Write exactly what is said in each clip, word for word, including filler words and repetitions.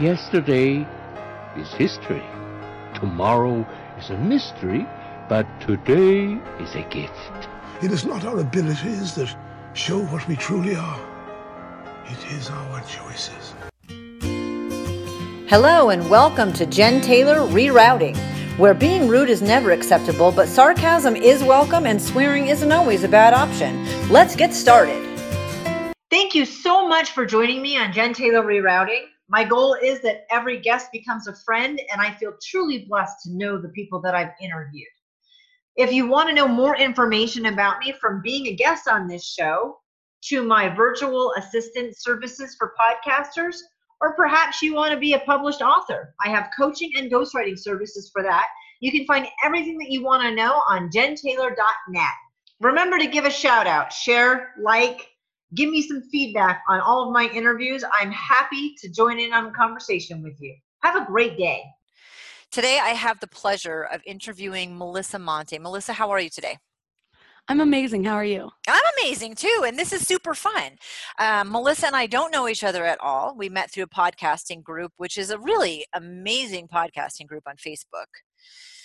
Yesterday is history. Tomorrow is a mystery, but today is a gift. It is not our abilities that show what we truly are. It is our choices. Hello and welcome to Jen Taylor Rerouting, where being rude is never acceptable, but sarcasm is welcome and swearing isn't always a bad option. Let's get started. Thank you so much for joining me on Jen Taylor Rerouting. My goal is that every guest becomes a friend, and I feel truly blessed to know the people that I've interviewed. If you want to know more information about me, from being a guest on this show to my virtual assistant services for podcasters, or perhaps you want to be a published author, I have coaching and ghostwriting services for that. You can find everything that you want to know on Jen Taylor dot net. Remember to give a shout out, share, like, give me some feedback on all of my interviews. I'm happy to join in on the conversation with you. Have a great day. Today, I have the pleasure of interviewing Melissa Monti. Melissa, how are you today? I'm amazing. How are you? I'm amazing too. And this is super fun. Um, Melissa and I don't know each other at all. We met through a podcasting group, which is a really amazing podcasting group on Facebook.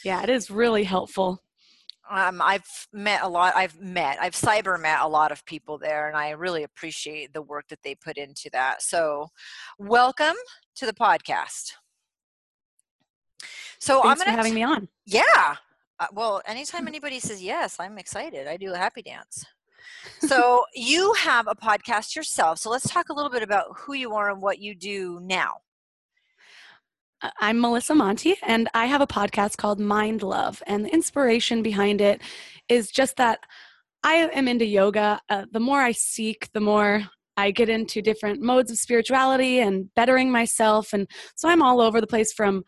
Yeah, it is really helpful. Um, I've met a lot, I've met, I've cyber met a lot of people there, and I really appreciate the work that they put into that. So welcome to the podcast. So Thanks I'm gonna, for having me on. Yeah. Uh, well, anytime anybody says yes, I'm excited. I do a happy dance. So you have a podcast yourself. So let's talk a little bit about who you are and what you do now. I'm Melissa Monti, and I have a podcast called Mind Love, and the inspiration behind it is just that I am into yoga. Uh, the more I seek, the more I get into different modes of spirituality and bettering myself, and so I'm all over the place, from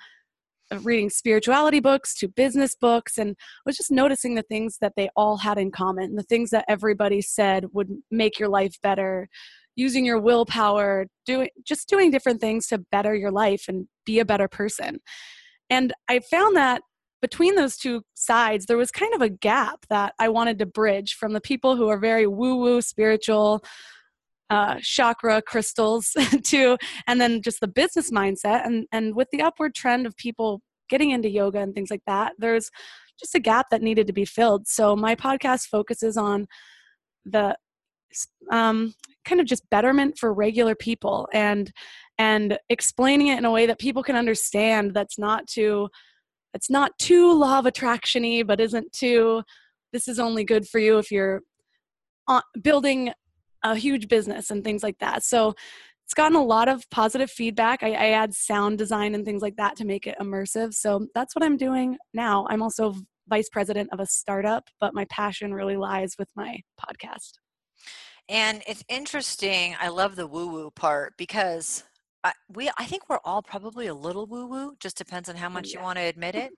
reading spirituality books to business books, and was just noticing the things that they all had in common, the things that everybody said would make your life better, using your willpower, doing just doing different things to better your life and be a better person. And I found that between those two sides, there was kind of a gap that I wanted to bridge from the people who are very woo-woo spiritual, uh, chakra crystals to, and then just the business mindset. And, and with the upward trend of people getting into yoga and things like that, there's just a gap that needed to be filled. So my podcast focuses on the um, kind of just betterment for regular people, and and explaining it in a way that people can understand, that's not too, it's not too law of attraction-y, but isn't too, this is only good for you if you're building a huge business and things like that. So it's gotten a lot of positive feedback. I, I add sound design and things like that to make it immersive. So that's what I'm doing now. I'm also vice president of a startup, but my passion really lies with my podcast. And it's interesting. I love the woo-woo part, because I, we, I think we're all probably a little woo-woo, just depends on how much yeah. you want to admit it.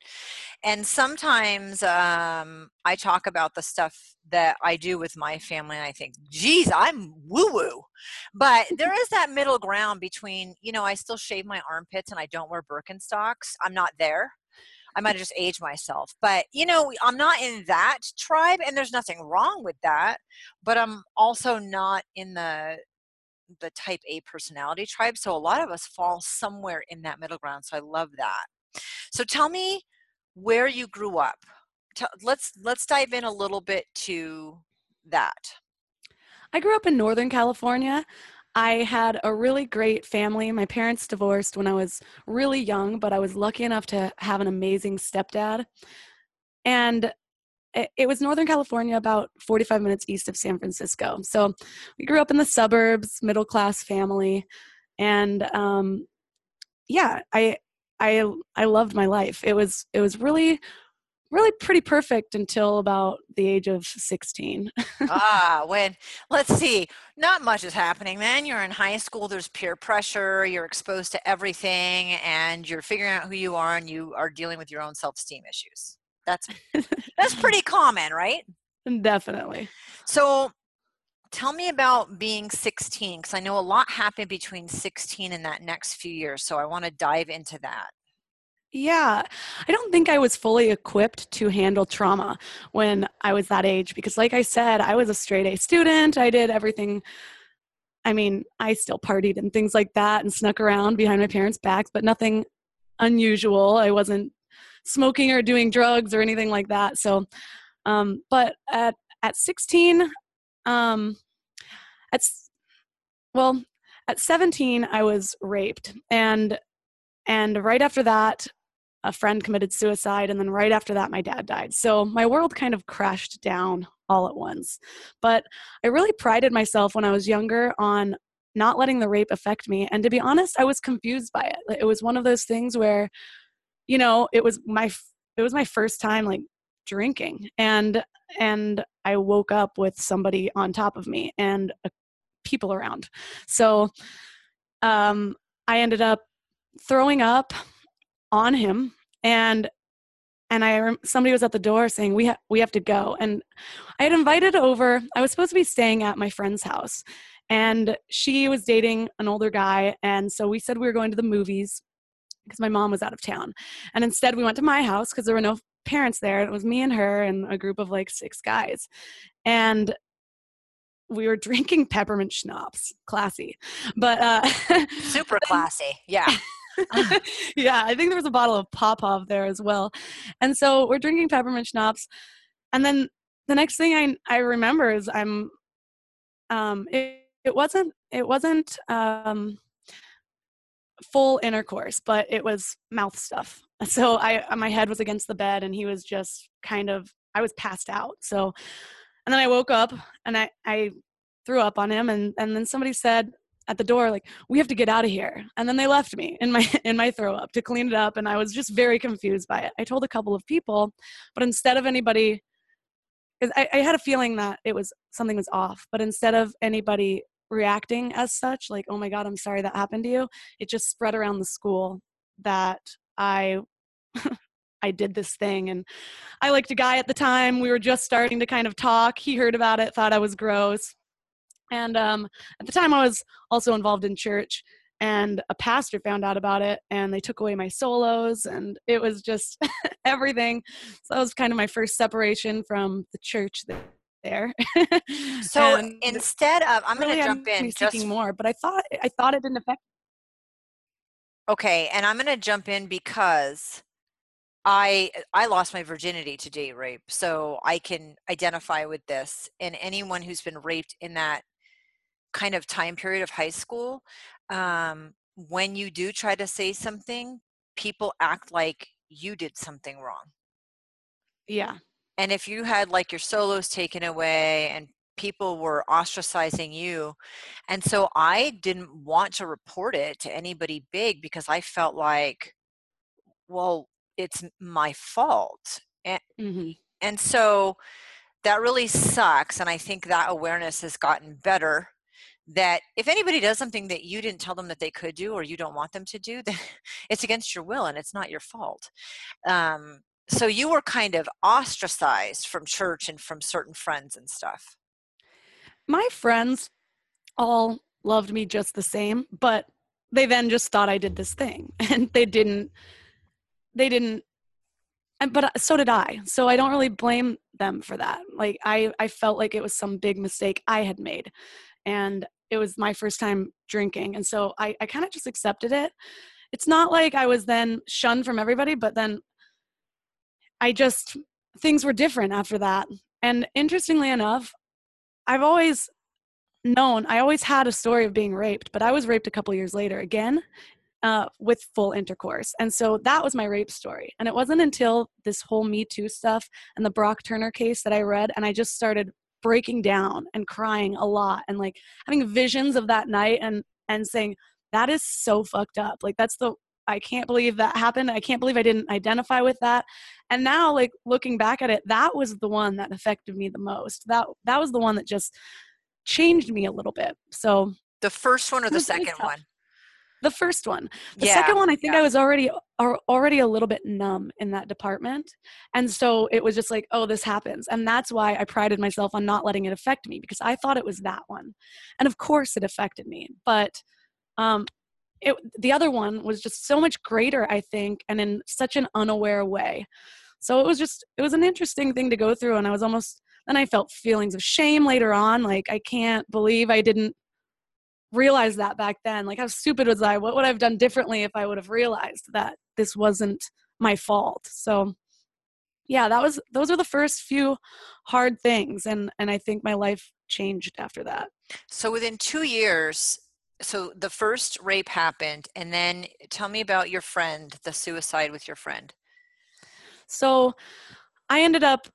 And sometimes um, I talk about the stuff that I do with my family, and I think, geez, I'm woo-woo. But there is that middle ground between, you know, I still shave my armpits and I don't wear Birkenstocks. I'm not there. I might have just aged myself, but you know, I'm not in that tribe, and there's nothing wrong with that, but I'm also not in the, the type A personality tribe. So a lot of us fall somewhere in that middle ground. So I love that. So tell me where you grew up. Let's, let's dive in a little bit to that. I grew up in Northern California. I had a really great family. My parents divorced when I was really young, but I was lucky enough to have an amazing stepdad. And it was Northern California, about forty-five minutes east of San Francisco. So we grew up in the suburbs, middle-class family. And um, yeah, I, I, I loved my life. It was, it was really really pretty perfect until about the age of sixteen. ah, when, let's see, not much is happening then. You're in high school, there's peer pressure, you're exposed to everything, and you're figuring out who you are, and you are dealing with your own self-esteem issues. That's, that's pretty common, right? Definitely. So tell me about being sixteen, because I know a lot happened between sixteen and that next few years, so I want to dive into that. Yeah, I don't think I was fully equipped to handle trauma when I was that age, because like I said, I was a straight A student. I did everything. I mean, I still partied and things like that and snuck around behind my parents' backs, but nothing unusual. I wasn't smoking or doing drugs or anything like that. So, um, but at, at sixteen, um, at, well, at seventeen, I was raped. And, and right after that, a friend committed suicide. And then right after that, my dad died. So my world kind of crashed down all at once. But I really prided myself when I was younger on not letting the rape affect me. And to be honest, I was confused by it. It was one of those things where, you know, it was my, it was my first time like drinking, and, and I woke up with somebody on top of me and uh, people around. So, um, I ended up throwing up on him, and And I, somebody was at the door saying, we, ha- we have to go. And I had invited over, I was supposed to be staying at my friend's house, and she was dating an older guy. And so we said we were going to the movies because my mom was out of town. And instead we went to my house because there were no parents there. It was me and her and a group of like six guys. And we were drinking peppermint schnapps, classy, but, uh, super classy. Yeah. Yeah, I think there was a bottle of Popov there as well. And so we're drinking peppermint schnapps. And then the next thing I I remember is I'm, um, it, it wasn't, it wasn't um, full intercourse, but it was mouth stuff. So I, my head was against the bed, and he was just kind of, I was passed out. So, and then I woke up and I, I threw up on him, and, and then somebody said at the door, like, we have to get out of here. And then they left me in my, in my throw up to clean it up. And I was just very confused by it. I told a couple of people, but instead of anybody, because I, I had a feeling that it was, something was off, but instead of anybody reacting as such, like, oh my God, I'm sorry that happened to you, it just spread around the school that I, I did this thing. And I liked a guy at the time. We were just starting to kind of talk. He heard about it, thought I was gross. And um, at the time, I was also involved in church, and a pastor found out about it, and they took away my solos, and it was just everything. So that was kind of my first separation from the church there. So instead of, I'm really going to jump in just seeking more, but I thought I thought it didn't affect me. Okay, and I'm going to jump in because I I lost my virginity to date rape, so I can identify with this. And anyone who's been raped in that kind of time period of high school, um, when you do try to say something, people act like you did something wrong. Yeah. And if you had like your solos taken away and people were ostracizing you, and so I didn't want to report it to anybody big because I felt like, well, it's my fault. And, mm-hmm. and so that really sucks. And I think that awareness has gotten better, that if anybody does something that you didn't tell them that they could do, or you don't want them to do, then it's against your will and it's not your fault. Um, so you were kind of ostracized from church and from certain friends and stuff. My friends all loved me just the same, but they then just thought I did this thing, and they didn't, they didn't, but so did I. So I don't really blame them for that. Like I, I felt like it was some big mistake I had made, and it was my first time drinking. And so I, I kind of just accepted it. It's not like I was then shunned from everybody, but then I just, things were different after that. And interestingly enough, I've always known, I always had a story of being raped, but I was raped a couple years later again, Uh, with full intercourse. And so that was my rape story. And it wasn't until this whole Me Too stuff and the Brock Turner case that I read, and I just started breaking down and crying a lot, and like having visions of that night and, and saying, that is so fucked up. Like that's the, I can't believe that happened. I can't believe I didn't identify with that. And now like looking back at it, that was the one that affected me the most. That, that was the one that just changed me a little bit. So the first one or the second one? The first one. The yeah, second one, I think yeah. I was already already a little bit numb in that department. And so it was just like, oh, this happens. And that's why I prided myself on not letting it affect me, because I thought it was that one. And of course it affected me. But um, it, the other one was just so much greater, I think, and in such an unaware way. So it was just, it was an interesting thing to go through. And I was almost, then I felt feelings of shame later on. Like, I can't believe I didn't realize that back then. Like, how stupid was I? What would I have done differently if I would have realized that this wasn't my fault? So yeah, that was, those are the first few hard things. And, and I think my life changed after that. So within two years, so the first rape happened, and then tell me about your friend, the suicide with your friend. So I ended up,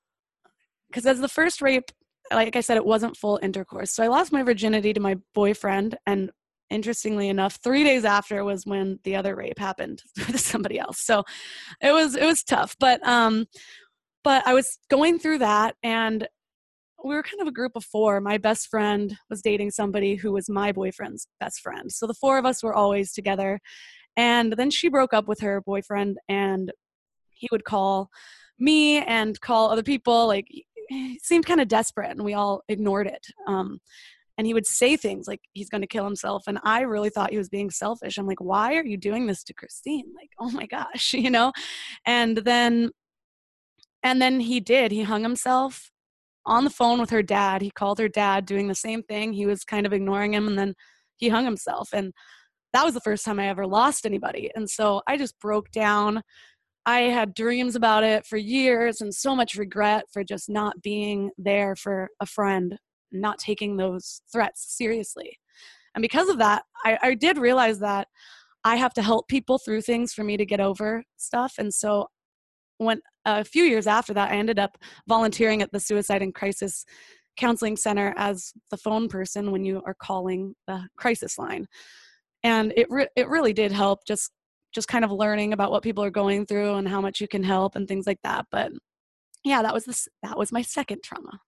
because as the first rape, like I said, it wasn't full intercourse. So I lost my virginity to my boyfriend. And interestingly enough, three days after was when the other rape happened to somebody else. So it was, it was tough, but, um, but I was going through that, and we were kind of a group of four. My best friend was dating somebody who was my boyfriend's best friend. So the four of us were always together. And then she broke up with her boyfriend, and he would call me and call other people. Like, he seemed kind of desperate, and we all ignored it. Um, and he would say things like, he's going to kill himself. And I really thought he was being selfish. I'm like, why are you doing this to Christine? Like, oh my gosh, you know? And then, and then he did, he hung himself on the phone with her dad. He called her dad doing the same thing. He was kind of ignoring him, and then he hung himself. And that was the first time I ever lost anybody. And so I just broke down. I had dreams about it for years, and so much regret for just not being there for a friend, not taking those threats seriously. And because of that, I, I did realize that I have to help people through things for me to get over stuff. And so when a few years after that, I ended up volunteering at the Suicide and Crisis Counseling Center as the phone person when you are calling the crisis line. And it re- it really did help, just just kind of learning about what people are going through and how much you can help and things like that. But yeah, that was this, that was my second trauma.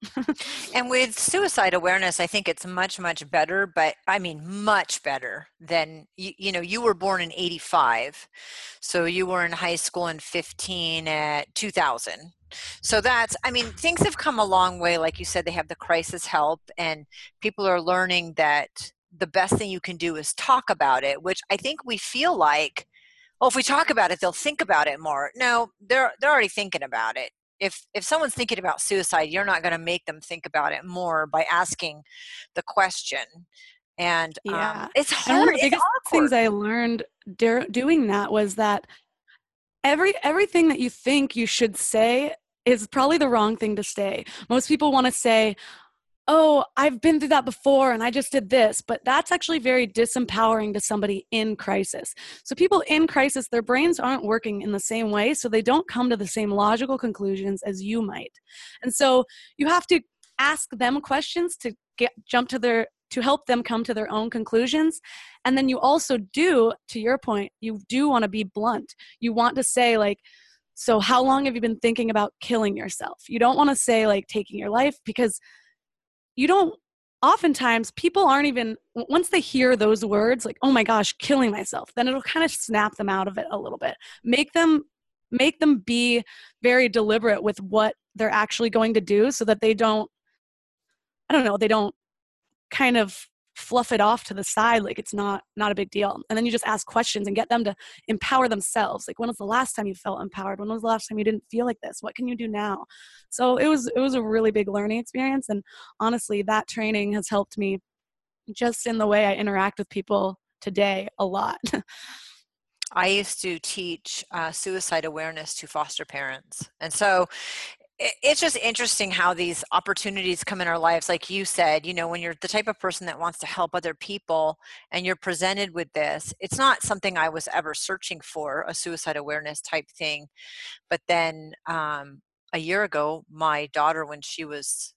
And with suicide awareness, I think it's much, much better, but I mean, much better than, you, you know, you were born in eighty-five. So you were in high school in fifteen at two thousand. So that's, I mean, things have come a long way. Like you said, they have the crisis help, and people are learning that the best thing you can do is talk about it, which I think we feel like, oh, if we talk about it, they'll think about it more. No, they're, they're already thinking about it. If if someone's thinking about suicide, you're not going to make them think about it more by asking the question. And yeah. um, it's hard. And one of the biggest things I learned de- doing that was that every everything that you think you should say is probably the wrong thing to say. Most people want to say, oh, I've been through that before and I just did this, but that's actually very disempowering to somebody in crisis. So people in crisis, their brains aren't working in the same way, so they don't come to the same logical conclusions as you might. And so you have to ask them questions to get jump to their to help them come to their own conclusions. And then you also do, to your point, you do want to be blunt. You want to say, like, so how long have you been thinking about killing yourself? You don't want to say, like, taking your life, because you don't, oftentimes people aren't even, once they hear those words, like, oh my gosh, killing myself, then it'll kind of snap them out of it a little bit. Make them, make them be very deliberate with what they're actually going to do, so that they don't, I don't know, they don't kind of fluff it off to the side, like it's not, not a big deal. And then you just ask questions and get them to empower themselves. Like, when was the last time you felt empowered? When was the last time you didn't feel like this? What can you do now? So it was, it was a really big learning experience. And honestly, that training has helped me just in the way I interact with people today a lot. I used to teach uh, suicide awareness to foster parents. And so it's just interesting how these opportunities come in our lives. Like you said, you know, when you're the type of person that wants to help other people and you're presented with this, it's not something I was ever searching for, a suicide awareness type thing. But then um, a year ago, my daughter, when she was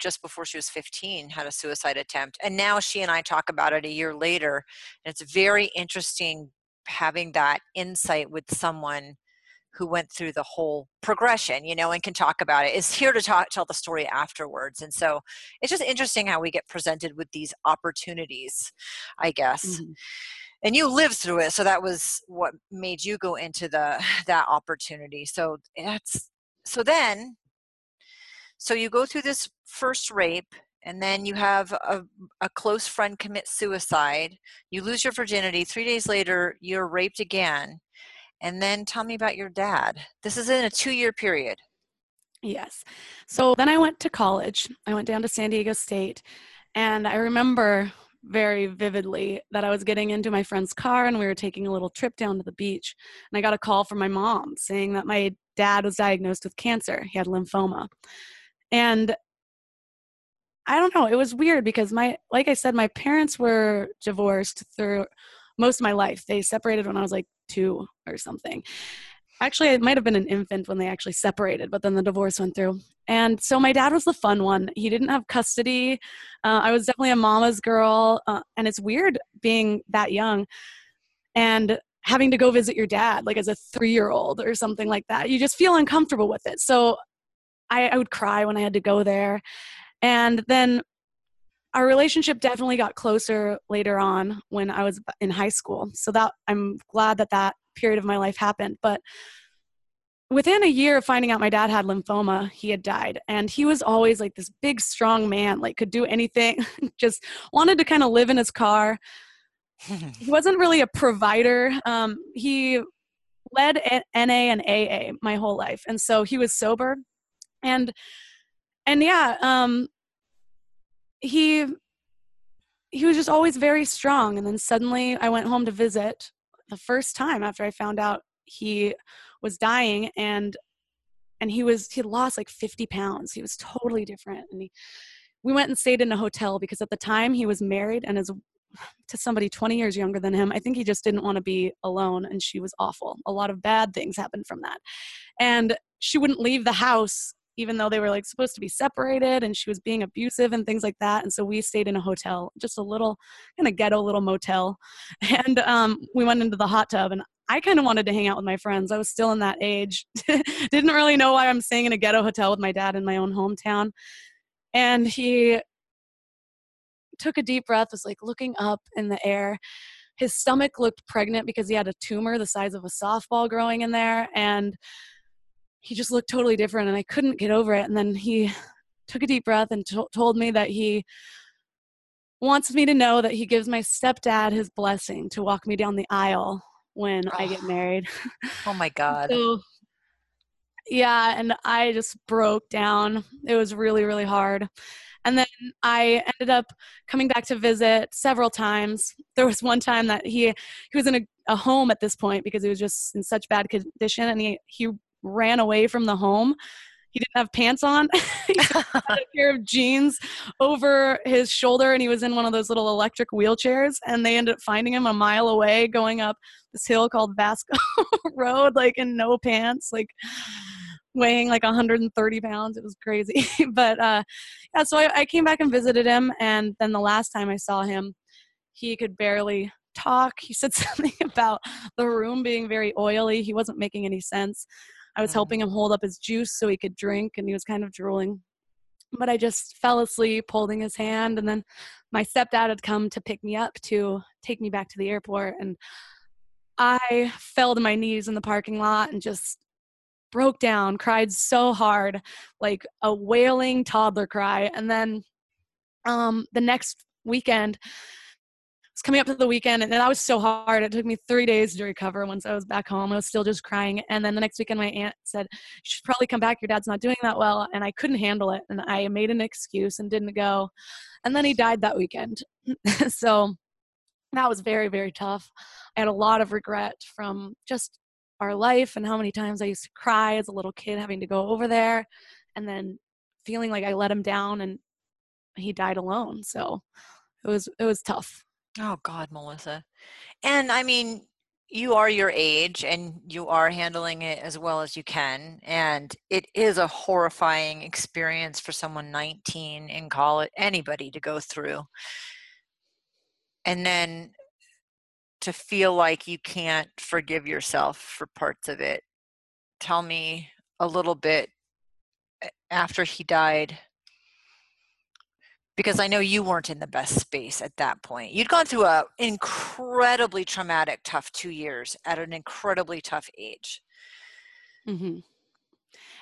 just before she was fifteen, had a suicide attempt. And now she and I talk about it a year later. And it's very interesting having that insight with someone who went through the whole progression, you know, and can talk about it, is here to talk, tell the story afterwards. And so it's just interesting how we get presented with these opportunities, I guess. Mm-hmm. And you lived through it. So that was what made you go into the, that opportunity. So that's, so then, so you go through this first rape, and then you have a, a close friend commit suicide. You lose your virginity. Three days later, you're raped again. And then tell me about your dad. This is in a two-year period. Yes. So then I went to college. I went down to San Diego State. And I remember very vividly that I was getting into my friend's car and we were taking a little trip down to the beach. And I got a call from my mom saying that my dad was diagnosed with cancer. He had lymphoma. And I don't know, it was weird because my, like I said, my parents were divorced through most of my life. They separated when I was like two or something. Actually, I might have been an infant when they actually separated, but then the divorce went through. And so my dad was the fun one. He didn't have custody. Uh, I was definitely a mama's girl. Uh, and it's weird being that young and having to go visit your dad, like as a three-year-old or something like that. You just feel uncomfortable with it. So I, I would cry when I had to go there. And then our relationship definitely got closer later on when I was in high school. So that I'm glad that that period of my life happened. But within a year of finding out my dad had lymphoma, he had died. And he was always like this big, strong man, like could do anything, just wanted to kind of live in his car. He wasn't really a provider. Um, he led N A and A A my whole life. And so he was sober. And, and yeah, um, he, he was just always very strong. And then suddenly I went home to visit the first time after I found out he was dying, and, and he was, he lost like fifty pounds. He was totally different. And he, we went and stayed in a hotel because at the time he was married and is to somebody twenty years younger than him. I think he just didn't want to be alone. And she was awful. A lot of bad things happened from that. And she wouldn't leave the house, even though they were like supposed to be separated, and she was being abusive and things like that. And so we stayed in a hotel, just a little kind of ghetto little motel. And um, we went into the hot tub, and I kind of wanted to hang out with my friends. I was still in that age. Didn't really know why I'm staying in a ghetto hotel with my dad in my own hometown. And he took a deep breath, was like looking up in the air. His stomach looked pregnant because he had a tumor the size of a softball growing in there. And he just looked totally different, and I couldn't get over it. And then he took a deep breath and to- told me that he wants me to know that he gives my stepdad his blessing to walk me down the aisle when oh. I get married. Oh my God. So, yeah. And I just broke down. It was really, really hard. And then I ended up coming back to visit several times. There was one time that he, he was in a, a home at this point because he was just in such bad condition, and he, he, ran away from the home. He didn't have pants on. He had a pair of jeans over his shoulder, and he was in one of those little electric wheelchairs, and they ended up finding him a mile away going up this hill called Vasco Road, like in no pants, like weighing like one hundred thirty pounds. It was crazy. But uh, yeah, so I, I came back and visited him, and then the last time I saw him, he could barely talk. He said something about the room being very oily. He wasn't making any sense. I was helping him hold up his juice so he could drink, and he was kind of drooling. But I just fell asleep holding his hand, and then my stepdad had come to pick me up to take me back to the airport, and I fell to my knees in the parking lot and just broke down, cried so hard, like a wailing toddler cry. And then um, the next weekend, it's coming up to the weekend, and that was so hard. It took me three days to recover. Once I was back home, I was still just crying. And then the next weekend, my aunt said, "You should probably come back. Your dad's not doing that well." And I couldn't handle it, and I made an excuse and didn't go. And then he died that weekend. So that was very, very tough. I had a lot of regret from just our life and how many times I used to cry as a little kid having to go over there and then feeling like I let him down, and he died alone. So it was it was tough. Oh God, Melissa. And I mean, you are your age and you are handling it as well as you can. And it is a horrifying experience for someone nineteen in college, anybody to go through. And then to feel like you can't forgive yourself for parts of it. Tell me a little bit after he died, because I know you weren't in the best space at that point. You'd gone through an incredibly traumatic, tough two years at an incredibly tough age. Mm-hmm.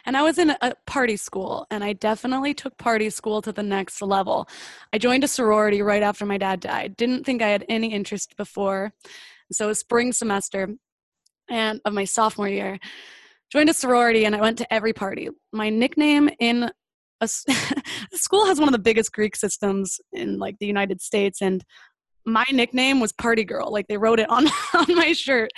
And I was in a party school, and I definitely took party school to the next level. I joined a sorority right after my dad died. Didn't think I had any interest before. So it was spring semester and of my sophomore year. Joined a sorority, and I went to every party. My nickname in a school has one of the biggest Greek systems in like the United States, and my nickname was Party Girl. Like, they wrote it on, on my shirt.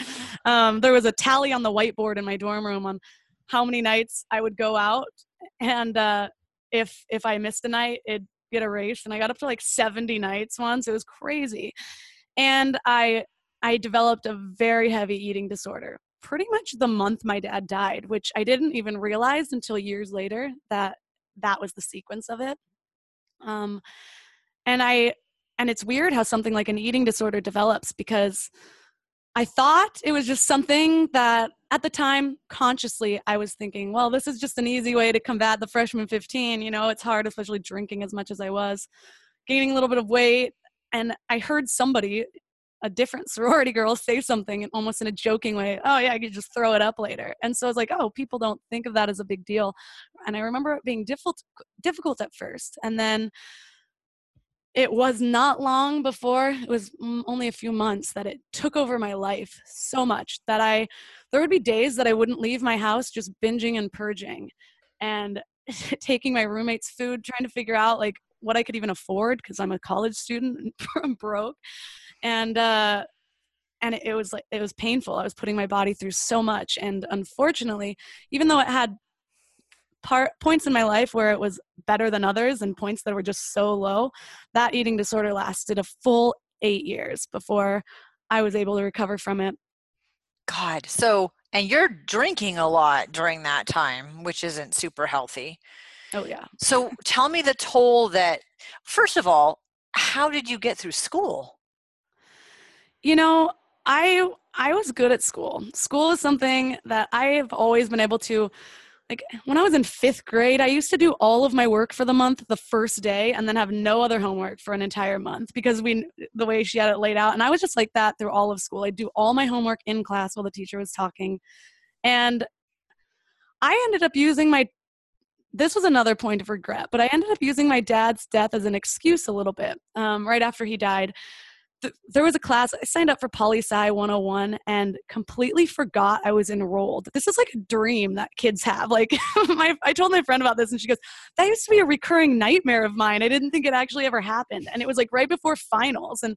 Um, there was a tally on the whiteboard in my dorm room on how many nights I would go out. And uh, if if I missed a night, it'd get erased. And I got up to like seventy nights once. It was crazy. And I I developed a very heavy eating disorder pretty much the month my dad died, which I didn't even realize until years later that that was the sequence of it. Um, and I, and it's weird how something like an eating disorder develops, because I thought it was just something that at the time consciously I was thinking, well, this is just an easy way to combat the freshman fifteen. You know, it's hard, especially drinking as much as I was, gaining a little bit of weight. And I heard somebody, a different sorority girl, say something almost in a joking way, oh yeah, I could just throw it up later. And so I was like, oh, people don't think of that as a big deal. And I remember it being difficult, difficult at first. And then it was not long before, it was only a few months, that it took over my life so much that I, there would be days that I wouldn't leave my house, just binging and purging and taking my roommate's food, trying to figure out like what I could even afford, because I'm a college student and broke. And, uh, and it was like, it was painful. I was putting my body through so much. And unfortunately, even though it had part points in my life where it was better than others and points that were just so low, that eating disorder lasted a full eight years before I was able to recover from it. God. So, and you're drinking a lot during that time, which isn't super healthy. Oh yeah. So tell me the toll that, first of all, how did you get through school? You know, I, I was good at school. School is something that I have always been able to, like when I was in fifth grade, I used to do all of my work for the month the first day and then have no other homework for an entire month, because we, the way she had it laid out. And I was just like that through all of school. I'd do all my homework in class while the teacher was talking. And I ended up using my, this was another point of regret, but I ended up using my dad's death as an excuse a little bit. Um, right after he died, th- there was a class, I signed up for Poli-Sci one oh one and completely forgot I was enrolled. This is like a dream that kids have. Like my, I told my friend about this and she goes, that used to be a recurring nightmare of mine. I didn't think it actually ever happened. And it was like right before finals. And,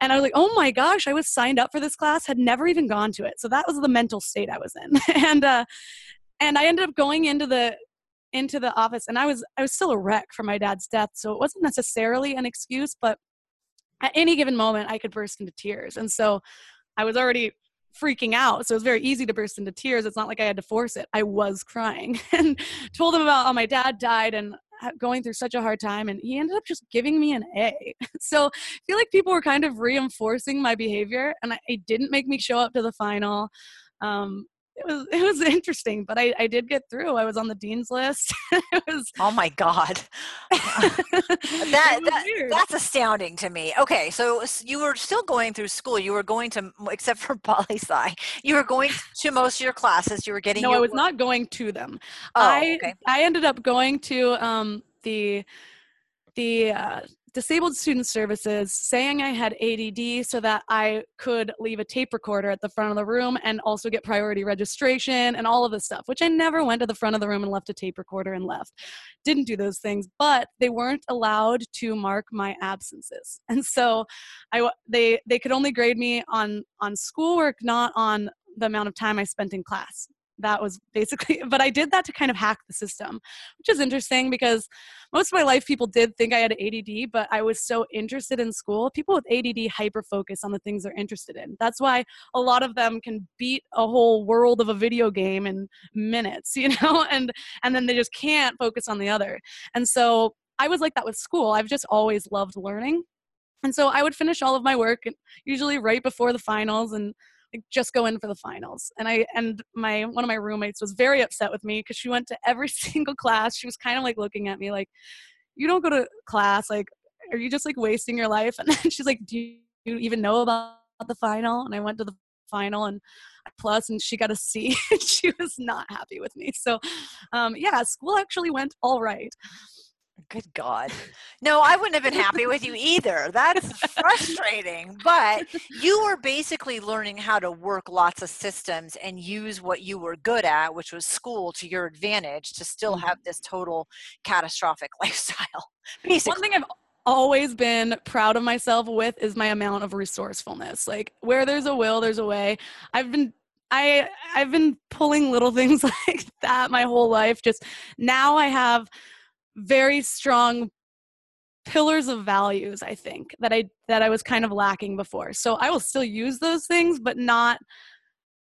and I was like, oh my gosh, I was signed up for this class, had never even gone to it. So that was the mental state I was in. and, uh, and I ended up going into the, into the office, and I was I was still a wreck from my dad's death, so it wasn't necessarily an excuse, but at any given moment I could burst into tears. And so I was already freaking out, so it was very easy to burst into tears. It's not like I had to force it. I was crying and told him about how my dad died and going through such a hard time, and he ended up just giving me an A. So I feel like people were kind of reinforcing my behavior, and I, it didn't make me show up to the final. Um, It was, it was interesting, but I, I did get through. I was on the dean's list. It was, oh my God. that, that that's astounding to me. Okay. So you were still going through school. You were going to, except for poli-sci, you were going to most of your classes. You were getting, no, your I was work. Not going to them. Oh, I, okay. I ended up going to, um, the, the, uh, Disabled Student Services, saying I had A D D so that I could leave a tape recorder at the front of the room and also get priority registration and all of this stuff, which I never went to the front of the room and left a tape recorder and left. Didn't do those things, but they weren't allowed to mark my absences. And so I, they, they could only grade me on, on schoolwork, not on the amount of time I spent in class. That was basically, but I did that to kind of hack the system, which is interesting because most of my life people did think I had A D D, but I was so interested in school. People with A D D hyper-focus on the things they're interested in. That's why a lot of them can beat a whole world of a video game in minutes, you know, and, and then they just can't focus on the other. And so I was like that with school. I've just always loved learning. And so I would finish all of my work usually right before the finals and like just go in for the finals. And I, and my, one of my roommates was very upset with me because she went to every single class. She was kind of like looking at me like, you don't go to class. Like, are you just like wasting your life? And then she's like, do you even know about the final? And I went to the final and plus, and she got a C. She was not happy with me. So um, yeah, school actually went all right. Good God. No, I wouldn't have been happy with you either. That's frustrating. But you were basically learning how to work lots of systems and use what you were good at, which was school, to your advantage to still have this total catastrophic lifestyle. Basically. One thing I've always been proud of myself with is my amount of resourcefulness. Like, where there's a will, there's a way. I've been I I've been pulling little things like that my whole life. Just now I have very strong pillars of values, I think, that I that I was kind of lacking before. So I will still use those things, but not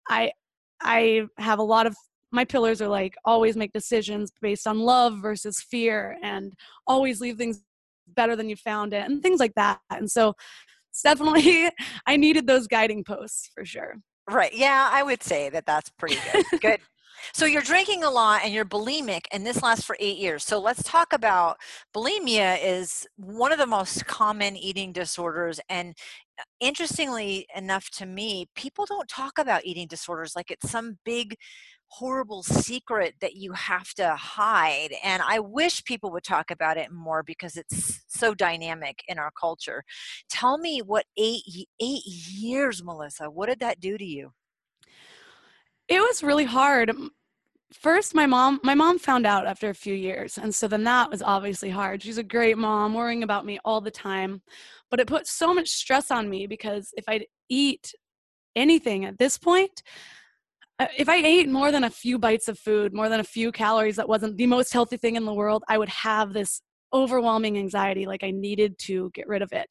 I I have a lot of my pillars are like always make decisions based on love versus fear, and always leave things better than you found it, and things like that. And so it's definitely I needed those guiding posts for sure. Right. Yeah, I would say that that's pretty good. Good. So you're drinking a lot and you're bulimic, and this lasts for eight years. So let's talk about bulimia is one of the most common eating disorders. And interestingly enough to me, people don't talk about eating disorders like it's some big horrible secret that you have to hide. And I wish people would talk about it more because it's so dynamic in our culture. Tell me what eight, eight years, Melissa, what did that do to you? It was really hard. First, my mom, my mom found out after a few years. And so then that was obviously hard. She's a great mom, worrying about me all the time, but it put so much stress on me because if I'd eat anything at this point, if I ate more than a few bites of food, more than a few calories, that wasn't the most healthy thing in the world, I would have this overwhelming anxiety, like I needed to get rid of it.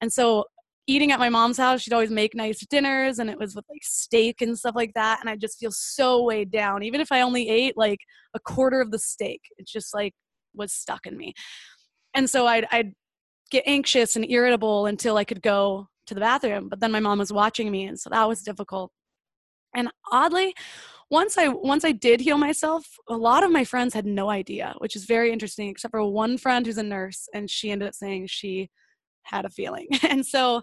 And so eating at my mom's house, she'd always make nice dinners, and it was with like steak and stuff like that. And I just feel so weighed down. Even if I only ate like a quarter of the steak, it just like was stuck in me. And so I'd, I'd get anxious and irritable until I could go to the bathroom. But then my mom was watching me, and so that was difficult. And oddly, once I once I did heal myself, a lot of my friends had no idea, which is very interesting, except for one friend who's a nurse, and she ended up saying she had a feeling. And so,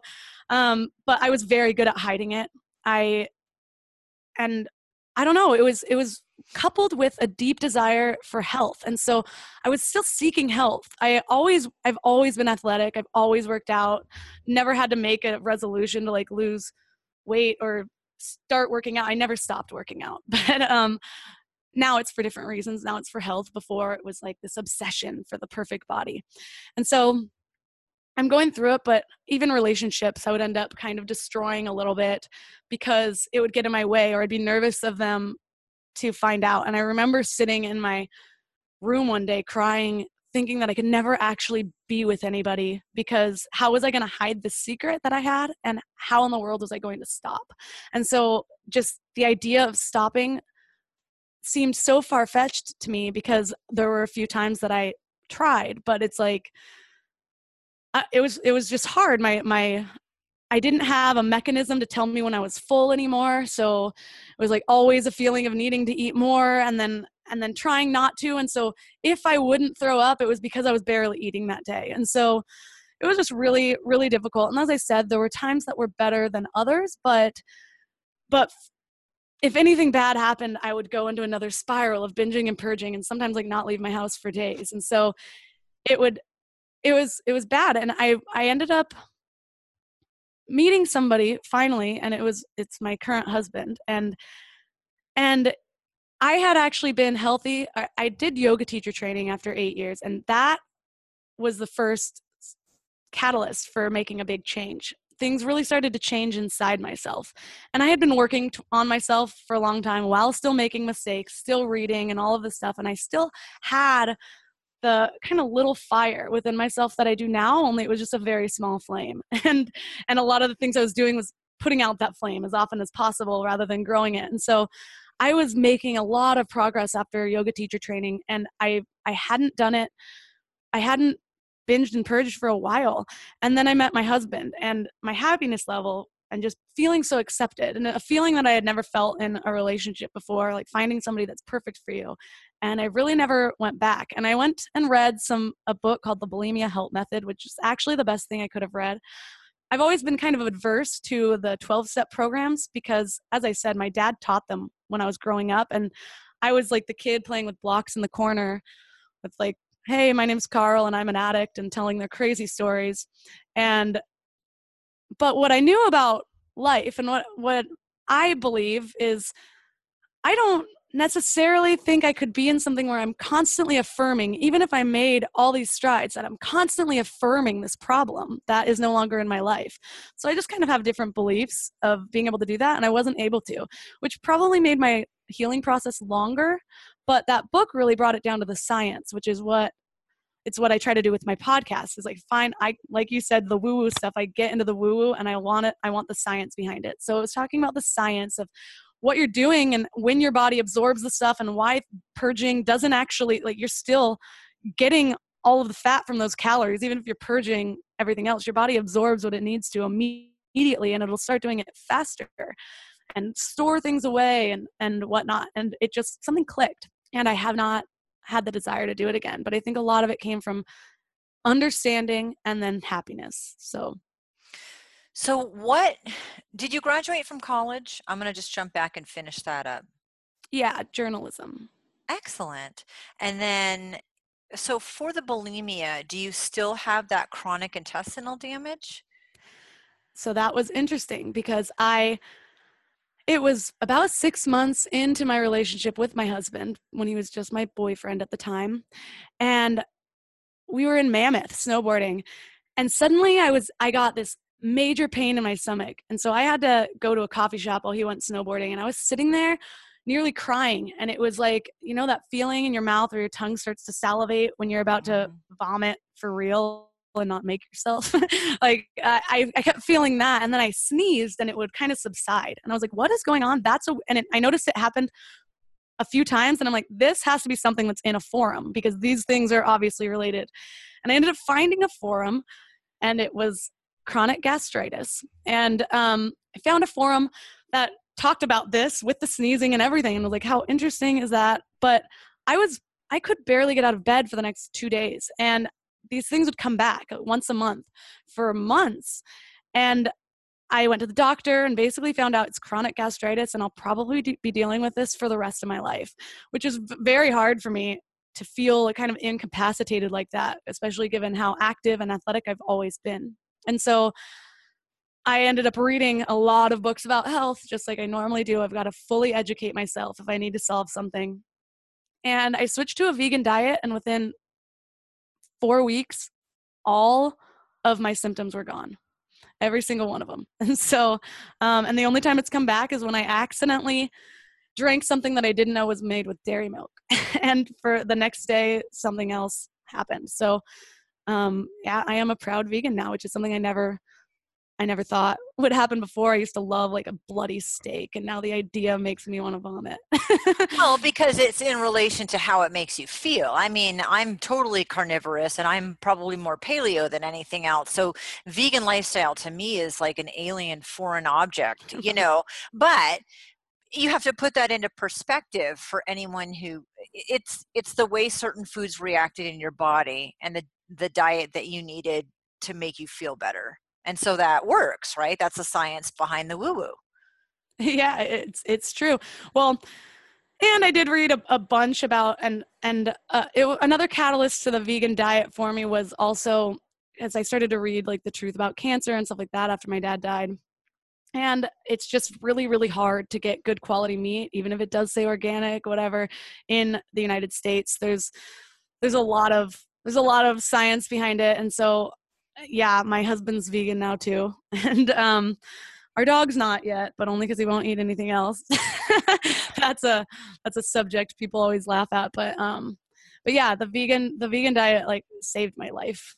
um, but I was very good at hiding it. I, and I don't know, it was it was coupled with a deep desire for health. And so I was still seeking health. I always, I've always been athletic. I've always worked out, never had to make a resolution to like lose weight or start working out. I never stopped working out, but um, now it's for different reasons. Now it's for health. Before it was like this obsession for the perfect body. And so I'm going through it, but even relationships, I would end up kind of destroying a little bit because it would get in my way, or I'd be nervous of them to find out. And I remember sitting in my room one day crying, thinking that I could never actually be with anybody because how was I going to hide the secret that I had, and how in the world was I going to stop? And so just the idea of stopping seemed so far-fetched to me because there were a few times that I tried, but it's like, I, it was, it was just hard. My, my, I didn't have a mechanism to tell me when I was full anymore. So it was like always a feeling of needing to eat more. And then and then trying not to. And so if I wouldn't throw up, it was because I was barely eating that day. And so it was just really, really difficult. And as I said, there were times that were better than others, but, but if anything bad happened, I would go into another spiral of binging and purging, and sometimes like not leave my house for days. And so it would, it was, it was bad. And I, I ended up meeting somebody finally, and it was, it's my current husband. And, and I had actually been healthy. I, I did yoga teacher training after eight years, and that was the first catalyst for making a big change. Things really started to change inside myself. And I had been working t- on myself for a long time while still making mistakes, still reading and all of this stuff. And I still had the kind of little fire within myself that I do now, only it was just a very small flame. And, and a lot of the things I was doing was putting out that flame as often as possible rather than growing it. And so I was making a lot of progress after yoga teacher training, and I, I hadn't done it. I hadn't binged and purged for a while. And then I met my husband, and my happiness level and just feeling so accepted, and a feeling that I had never felt in a relationship before, like finding somebody that's perfect for you. And I really never went back. And I went and read some, a book called The Bulimia Help Method, which is actually the best thing I could have read. I've always been kind of adverse to the twelve-step programs because, as I said, my dad taught them when I was growing up, and I was like the kid playing with blocks in the corner with like, hey, my name's Carl and I'm an addict, and telling their crazy stories. And but what I knew about life and what, what I believe is I don't necessarily think I could be in something where I'm constantly affirming, even if I made all these strides, that I'm constantly affirming this problem that is no longer in my life. So I just kind of have different beliefs of being able to do that, and I wasn't able to, which probably made my healing process longer. But that book really brought it down to the science, which is what it's what I try to do with my podcast, is like, fine, I, like you said, the woo-woo stuff, I get into the woo-woo and I want it, I want the science behind it. So it was talking about the science of what you're doing and when your body absorbs the stuff and why purging doesn't actually, like, you're still getting all of the fat from those calories. Even if you're purging everything else, your body absorbs what it needs to immediately and it'll start doing it faster and store things away and, and whatnot. And it just, something clicked, and I have not had the desire to do it again. But I think a lot of it came from understanding and then happiness. So So what, did you graduate from college? I'm going to just jump back and finish that up. Yeah, journalism. Excellent. And then, so for the bulimia, do you still have that chronic intestinal damage? So that was interesting because I, it was about six months into my relationship with my husband when he was just my boyfriend at the time. And we were in Mammoth snowboarding. And suddenly I was, I got this major pain in my stomach. And so I had to go to a coffee shop while he went snowboarding. And I was sitting there nearly crying. And it was like, you know, that feeling in your mouth or your tongue starts to salivate when you're about to vomit for real and not make yourself. Like I, I kept feeling that. And then I sneezed and it would kind of subside. And I was like, what is going on? That's a, and it, I noticed it happened a few times. And I'm like, this has to be something that's in a forum because these things are obviously related. And I ended up finding a forum, and it was chronic gastritis. And um, I found a forum that talked about this with the sneezing and everything. And I was like, how interesting is that? But I was, I could barely get out of bed for the next two days. And these things would come back once a month for months. And I went to the doctor and basically found out it's chronic gastritis, and I'll probably de- be dealing with this for the rest of my life, which is very hard for me to feel kind of incapacitated like that, especially given how active and athletic I've always been. And so I ended up reading a lot of books about health, just like I normally do. I've got to fully educate myself if I need to solve something. And I switched to a vegan diet, and within four weeks, all of my symptoms were gone, every single one of them. And so, um, and the only time it's come back is when I accidentally drank something that I didn't know was made with dairy milk. And for the next day, something else happened. So Um, yeah, I am a proud vegan now, which is something I never, I never thought would happen before. I used to love like a bloody steak, and now the idea makes me want to vomit. Well, because it's in relation to how it makes you feel. I mean, I'm totally carnivorous, and I'm probably more paleo than anything else. So vegan lifestyle to me is like an alien foreign object, you know, but you have to put that into perspective for anyone who it's, it's the way certain foods reacted in your body and the the diet that you needed to make you feel better. And so that works, right? That's the science behind the woo-woo. Yeah, it's it's true. Well, and I did read a, a bunch about, and and uh, it, another catalyst to the vegan diet for me was also, as I started to read like the truth about cancer and stuff like that after my dad died. And it's just really, really hard to get good quality meat, even if it does say organic, whatever, in the United States. There's there's a lot of There's a lot of science behind it. And so, yeah, my husband's vegan now too. And um, our dog's not yet, but only because he won't eat anything else. That's a, that's a subject people always laugh at. But, um, but yeah, the vegan, the vegan diet like saved my life.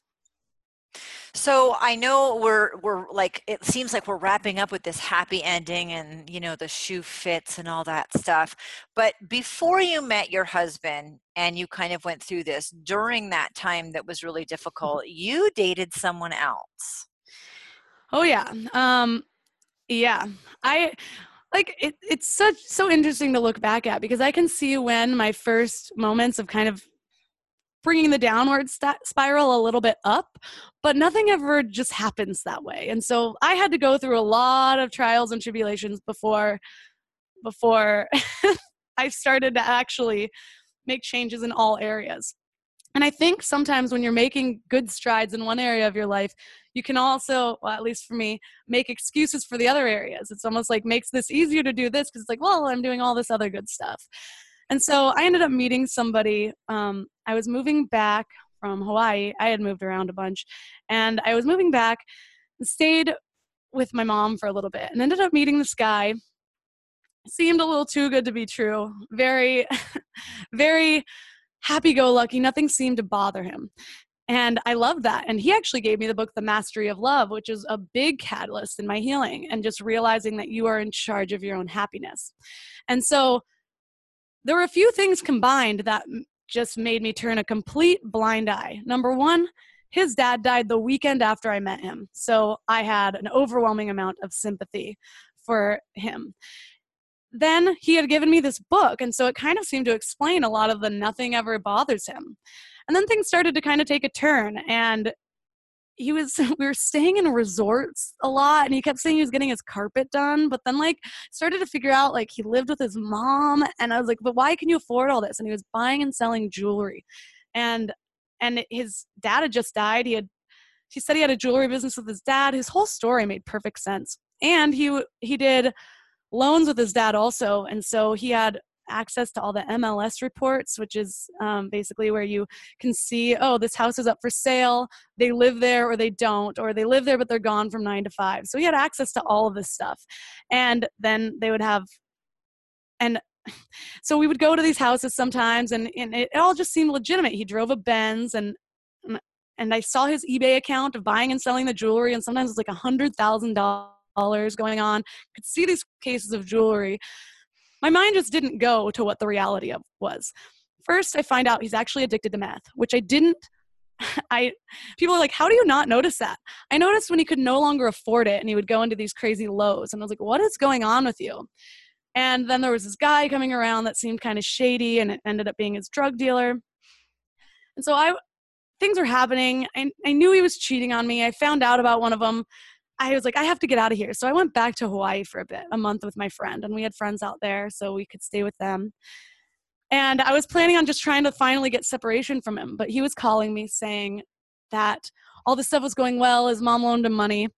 So I know we're, we're like, it seems like we're wrapping up with this happy ending and, you know, the shoe fits and all that stuff. But before you met your husband and you kind of went through this, during that time that was really difficult, you dated someone else. Oh yeah. Um, yeah. I like, it, it's such, so interesting to look back at because I can see when my first moments of kind of bringing the downward st- spiral a little bit up, but nothing ever just happens that way. And so I had to go through a lot of trials and tribulations before, before I started to actually make changes in all areas. And I think sometimes when you're making good strides in one area of your life, you can also, well, at least for me, make excuses for the other areas. It's almost like makes this easier to do this because it's like, well, I'm doing all this other good stuff. And so I ended up meeting somebody. Um, I was moving back from Hawaii. I had moved around a bunch. And I was moving back and stayed with my mom for a little bit and ended up meeting this guy. Seemed a little too good to be true. Very, very... happy-go-lucky, nothing seemed to bother him. And I love that. And he actually gave me the book, The Mastery of Love, which is a big catalyst in my healing and just realizing that you are in charge of your own happiness. And so there were a few things combined that just made me turn a complete blind eye. Number one, his dad died the weekend after I met him. So I had an overwhelming amount of sympathy for him. Then he had given me this book, and so it kind of seemed to explain a lot of the nothing ever bothers him. And then things started to kind of take a turn, and he was, we were staying in resorts a lot, and he kept saying he was getting his carpet done, but then like started to figure out like he lived with his mom, and I was like, but why can you afford all this? And he was buying and selling jewelry, and and his dad had just died. He had, he said he had a jewelry business with his dad. His whole story made perfect sense, and he he did loans with his dad also. And so he had access to all the M L S reports, which is um, basically where you can see, oh, this house is up for sale. They live there or they don't, or they live there, but they're gone from nine to five. So he had access to all of this stuff. And then they would have, and so we would go to these houses sometimes, and, and it all just seemed legitimate. He drove a Benz, and and I saw his eBay account of buying and selling the jewelry. And sometimes it's like a hundred thousand dollars. going on. Could see these cases of jewelry. My mind just didn't go to what the reality of was. First, I find out he's actually addicted to meth, which I didn't. I people are like, how do you not notice that? I noticed when he could no longer afford it and he would go into these crazy lows, and I was like, what is going on with you? And then there was this guy coming around that seemed kind of shady, and it ended up being his drug dealer. And so I, things were happening. I, I knew he was cheating on me. I found out about one of them. I was like, I have to get out of here. So I went back to Hawaii for a bit, a month with my friend, and we had friends out there so we could stay with them. And I was planning on just trying to finally get separation from him, but he was calling me saying that all this stuff was going well. His mom loaned him money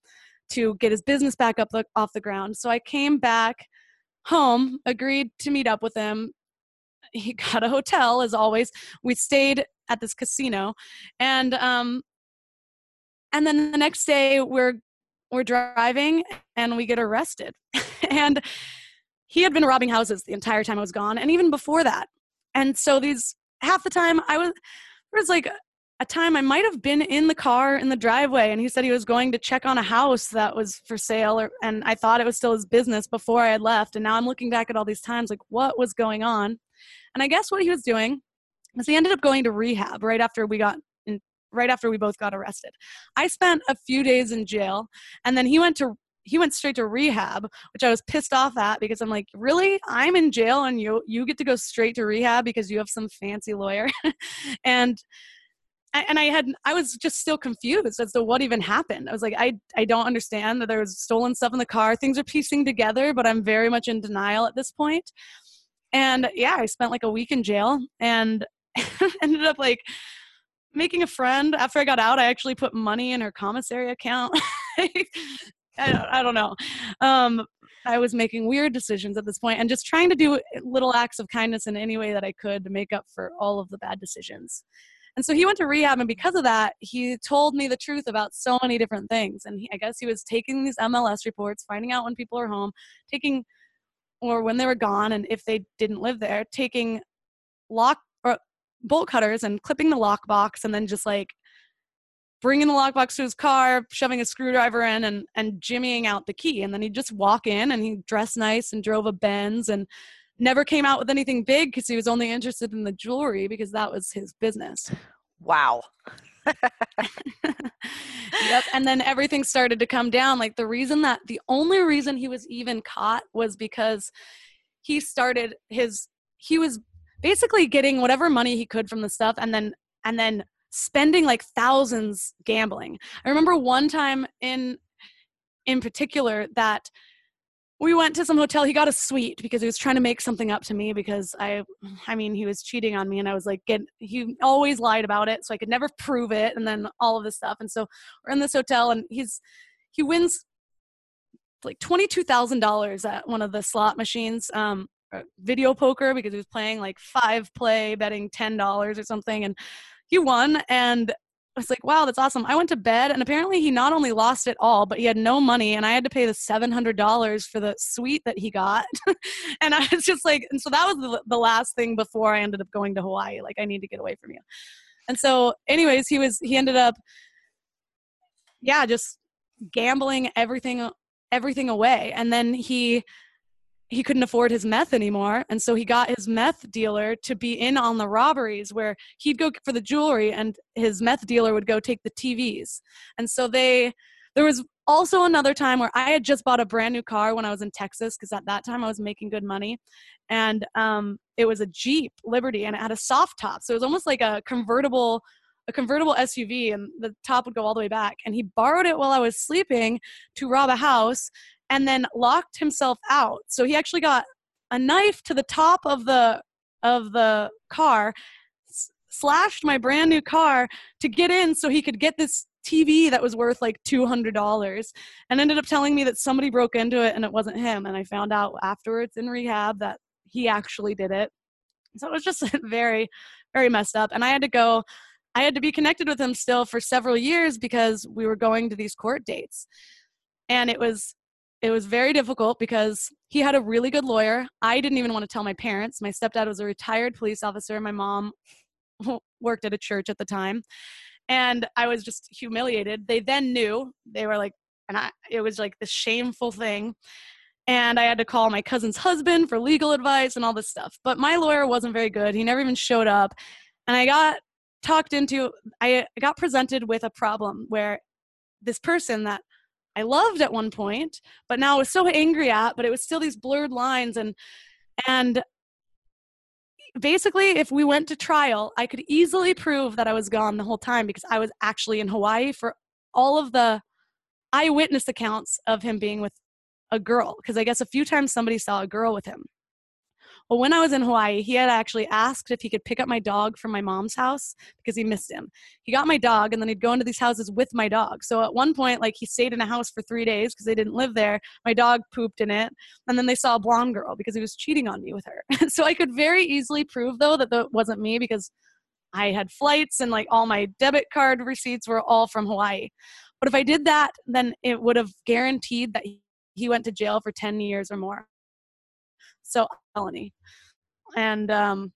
to get his business back up the, off the ground. So I came back home, agreed to meet up with him. He got a hotel, as always. We stayed at this casino. And, um, and then the next day we're We're driving and we get arrested. And he had been robbing houses the entire time I was gone, and even before that. And so these half the time I was there was like a time I might have been in the car in the driveway, and he said he was going to check on a house that was for sale, or, and I thought it was still his business before I had left. And now I'm looking back at all these times like, what was going on? And I guess what he was doing was he ended up going to rehab right after we got right after we both got arrested. I spent a few days in jail, and then he went to he went straight to rehab, which I was pissed off at, because I'm like, really? I'm in jail and you you get to go straight to rehab because you have some fancy lawyer. and and I had I was just still confused as to what even happened. I was like, I I don't understand that there was stolen stuff in the car. Things are piecing together, but I'm very much in denial at this point. And yeah, I spent like a week in jail and ended up like making a friend. After I got out, I actually put money in her commissary account. I, don't, I don't know. Um, I was making weird decisions at this point and just trying to do little acts of kindness in any way that I could to make up for all of the bad decisions. And so he went to rehab, and because of that, he told me the truth about so many different things. And he, I guess he was taking these M L S reports, finding out when people are home, taking, or when they were gone, and if they didn't live there, taking lock or bolt cutters and clipping the lockbox, and then just like bringing the lockbox to his car, shoving a screwdriver in, and and jimmying out the key. And then he'd just walk in, and he'd dress nice and drove a Benz, and never came out with anything big because he was only interested in the jewelry because that was his business. Wow. Yep. And then everything started to come down. Like the reason that the only reason he was even caught was because he started his, he was basically getting whatever money he could from the stuff, and then and then spending like thousands gambling. I remember one time in in particular that we went to some hotel. He got a suite because he was trying to make something up to me because I, I mean, he was cheating on me, and I was like, get, he always lied about it. So I could never prove it. And then all of this stuff. And so we're in this hotel, and he's, he wins like twenty-two thousand dollars at one of the slot machines, um, video poker, because he was playing like five play betting ten dollars or something. And he won. And I was like, wow, that's awesome. I went to bed, and apparently he not only lost it all, but he had no money, and I had to pay the seven hundred dollars for the suite that he got. And I was just like, and so that was the, the last thing before I ended up going to Hawaii. Like, I need to get away from you. And so anyways, he was, he ended up, yeah, just gambling everything, everything away. And then he, he couldn't afford his meth anymore. And so he got his meth dealer to be in on the robberies, where he'd go for the jewelry and his meth dealer would go take the T Vs. And so they, there was also another time where I had just bought a brand new car when I was in Texas, because at that time I was making good money. And um, it was a Jeep Liberty, and it had a soft top. So it was almost like a convertible, a convertible S U V, and the top would go all the way back. And he borrowed it while I was sleeping to rob a house, and then locked himself out. So he actually got a knife to the top of the of the car, s- slashed my brand new car to get in so he could get this T V that was worth like two hundred dollars, and ended up telling me that somebody broke into it and it wasn't him. And I found out afterwards in rehab that he actually did it. So it was just very, very messed up. And I had to go, I had to be connected with him still for several years because we were going to these court dates. And it was, It was very difficult because he had a really good lawyer. I didn't even want to tell my parents. My stepdad was a retired police officer. My mom worked at a church at the time. And I was just humiliated. They then knew. They were like, and I, it was like this shameful thing. And I had to call my cousin's husband for legal advice and all this stuff. But my lawyer wasn't very good. He never even showed up. And I got talked into, I got presented with a problem where this person that I loved at one point, but now I was so angry at, but it was still these blurred lines. And, and basically, if we went to trial, I could easily prove that I was gone the whole time because I was actually in Hawaii for all of the eyewitness accounts of him being with a girl. Because I guess a few times somebody saw a girl with him. Well, when I was in Hawaii, he had actually asked if he could pick up my dog from my mom's house because he missed him. He got my dog, and then he'd go into these houses with my dog. So at one point, like, he stayed in a house for three days because they didn't live there. My dog pooped in it. And then they saw a blonde girl because he was cheating on me with her. So I could very easily prove, though, that that wasn't me because I had flights and like all my debit card receipts were all from Hawaii. But if I did that, then it would have guaranteed that he went to jail for ten years or more. So felony. And, um,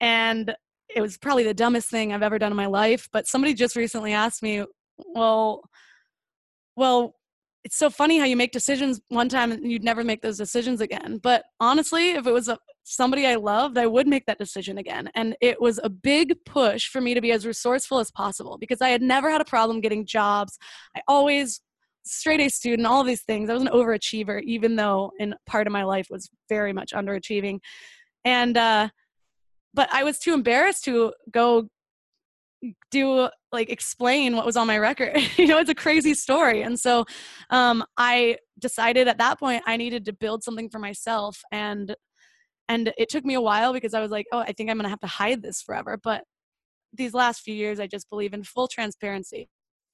and it was probably the dumbest thing I've ever done in my life. But somebody just recently asked me, well, well, it's so funny how you make decisions one time and you'd never make those decisions again. But honestly, if it was a, somebody I loved, I would make that decision again. And it was a big push for me to be as resourceful as possible because I had never had a problem getting jobs. I always straight A student, all of these things. I was an overachiever, even though in part of my life was very much underachieving. And, uh, but I was too embarrassed to go do, like, explain what was on my record. You know, it's a crazy story. And so, um, I decided at that point I needed to build something for myself. And, and it took me a while because I was like, oh, I think I'm going to have to hide this forever. But these last few years, I just believe in full transparency,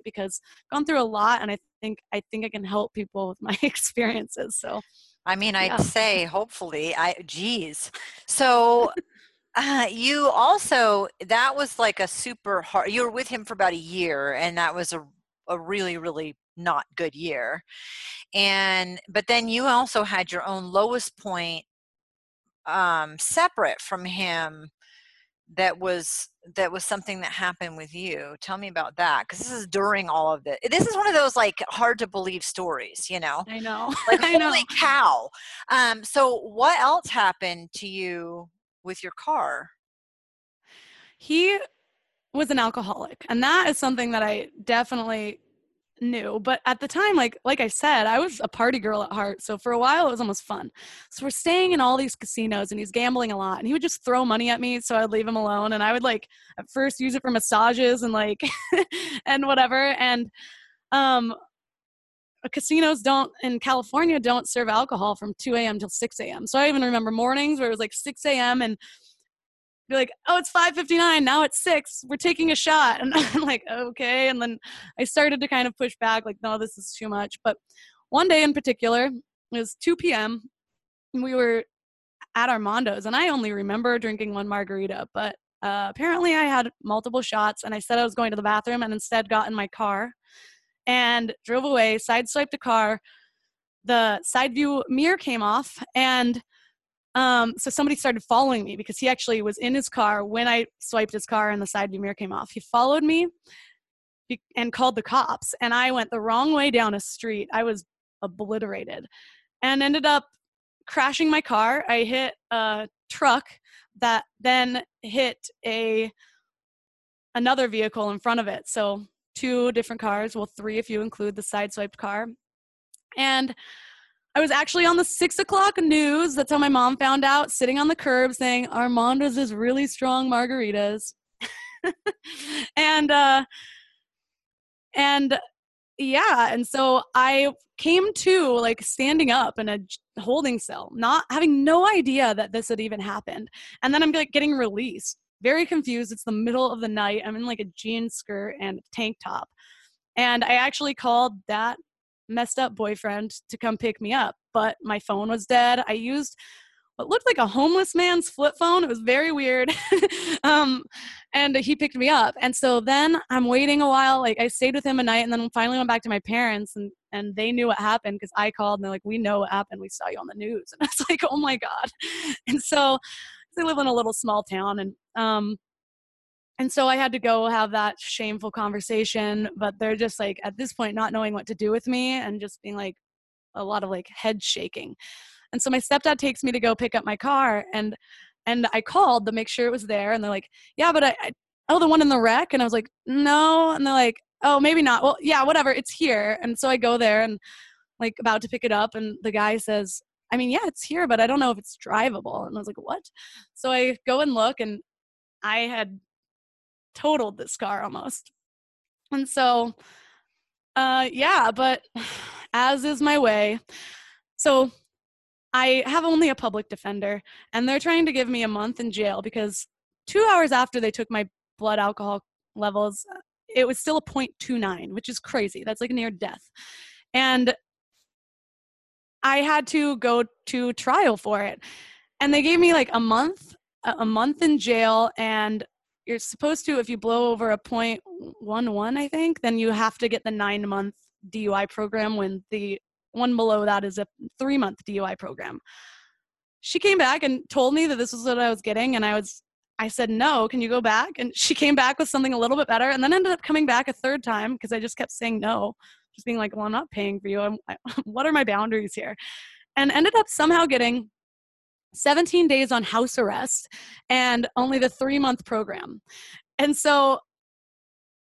because I've gone through a lot, and I think I think I can help people with my experiences. So, I mean, I'd yeah. say hopefully. I geez. So, uh, you also that was like a super hard. You were with him for about a year, and that was a a really really not good year. And but then you also had your own lowest point, um, separate from him. That was that was something that happened with you. Tell me about that, because this is during all of this. This is one of those like hard to believe stories, you know. I know. Like I holy know. cow. Um, so what else happened to you with your car? He was an alcoholic, and that is something that I definitely knew. But at the time, like like I said, I was a party girl at heart. So for a while, it was almost fun. So we're staying in all these casinos, and he's gambling a lot. And he would just throw money at me, so I'd leave him alone. And I would, like, at first use it for massages and, like, and whatever. And um, casinos don't, in California, don't serve alcohol from two a.m. till six a.m. So I even remember mornings where it was like six a.m. and be like, oh, it's five fifty-nine. Now it's six. We're taking a shot. And I'm like, okay. And then I started to kind of push back, like, no, this is too much. But one day in particular, it was two p.m. and we were at Armando's. And I only remember drinking one margarita, but uh, apparently I had multiple shots, and I said I was going to the bathroom and instead got in my car and drove away, sideswiped a car. The side view mirror came off, and um, so somebody started following me because he actually was in his car when I swiped his car and the side view mirror came off. He followed me and called the cops, and I went the wrong way down a street. I was obliterated and ended up crashing my car. I hit a truck that then hit a another vehicle in front of it. So two different cars, well, three if you include the sideswiped car. And I was actually on the six o'clock news. That's how my mom found out, sitting on the curb saying, Armando's is really strong margaritas. and, uh, and yeah. And so I came to, like, standing up in a holding cell, not having no idea that this had even happened. And then I'm like getting released. Very confused. It's the middle of the night. I'm in like a jean skirt and tank top. And I actually called that messed up boyfriend to come pick me up, but my phone was dead. I used what looked like a homeless man's flip phone. It was very weird. um, and he picked me up. And so then I'm waiting a while. Like, I stayed with him a night and then finally went back to my parents, and, and they knew what happened because I called and they're like, we know what happened. We saw you on the news. And I was like, oh my God. And so they live in a little small town, and um and so I had to go have that shameful conversation, but they're just like, at this point, not knowing what to do with me and just being like a lot of like head shaking. And so my stepdad takes me to go pick up my car, and and I called to make sure it was there, and they're like, yeah, but I, I oh the one in the wreck. And I was like, no. And they're like, oh, maybe not. Well, yeah, whatever, it's here. And so I go there and like about to pick it up, and the guy says, I mean, yeah, it's here, but I don't know if it's drivable. And I was like, what? So I go and look, and I had totaled this car almost. And so, uh, yeah, but as is my way. So I have only a public defender, and they're trying to give me a month in jail because two hours after they took my blood alcohol levels, it was still a point two nine, which is crazy. That's like near death. And I had to go to trial for it. And they gave me like a month, a month in jail. And you're supposed to, if you blow over a point one one, I think, then you have to get the nine month D U I program, when the one below that is a three month D U I program. She came back and told me that this was what I was getting. And I was, I said, no, can you go back? And she came back with something a little bit better, and then ended up coming back a third time because I just kept saying no. Just being like, well, I'm not paying for you. I'm, I, what are my boundaries here? And ended up somehow getting seventeen days on house arrest and only the three month program. And so,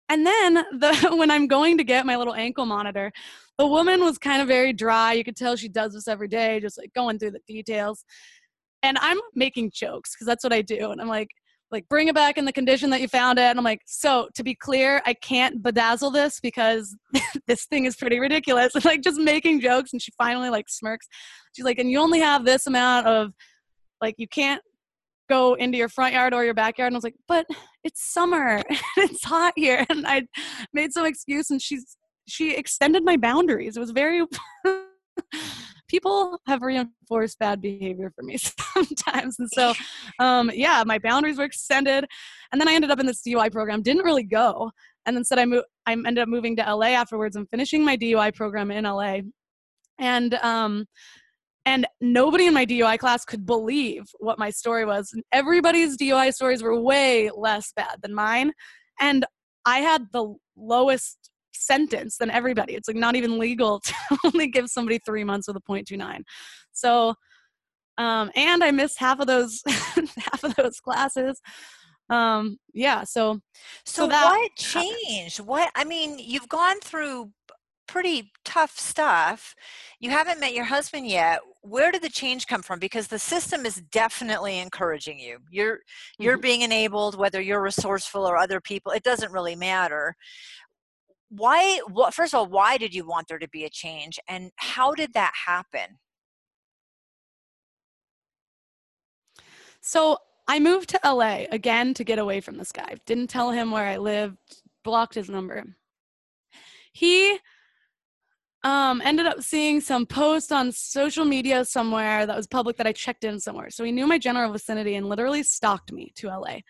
and then the, when I'm going to get my little ankle monitor, the woman was kind of very dry. You could tell she does this every day, just like going through the details. And I'm making jokes because that's what I do. And I'm like, like bring it back in the condition that you found it. And I'm like, so to be clear, I can't bedazzle this because this thing is pretty ridiculous. And like just making jokes. And she finally like smirks. She's like, and you only have this amount of, like, you can't go into your front yard or your backyard. And I was like, but it's summer. It's hot here. And I made some excuse, and she's, she extended my boundaries. It was very, people have reinforced bad behavior for me sometimes. And so, um, yeah, my boundaries were extended. And then I ended up in this D U I program, didn't really go. And then said I moved, I ended up moving to L A afterwards and finishing my D U I program in L A. And, um, and nobody in my D U I class could believe what my story was. And everybody's D U I stories were way less bad than mine. And I had the lowest sentence than everybody. It's like not even legal to only give somebody three months with a point two nine. So, um, and I missed half of those, half of those classes. Um, yeah. So, so, so that, what changed? What, I mean, you've gone through pretty tough stuff. You haven't met your husband yet. Where did the change come from? Because the system is definitely encouraging you. You're, you're mm-hmm. being enabled, whether you're resourceful or other people, it doesn't really matter. why, what, first of all, why did you want there to be a change, and how did that happen? So I moved to L A again to get away from this guy. Didn't tell him where I lived, blocked his number. He um, ended up seeing some post on social media somewhere that was public that I checked in somewhere. So he knew my general vicinity and literally stalked me to L A.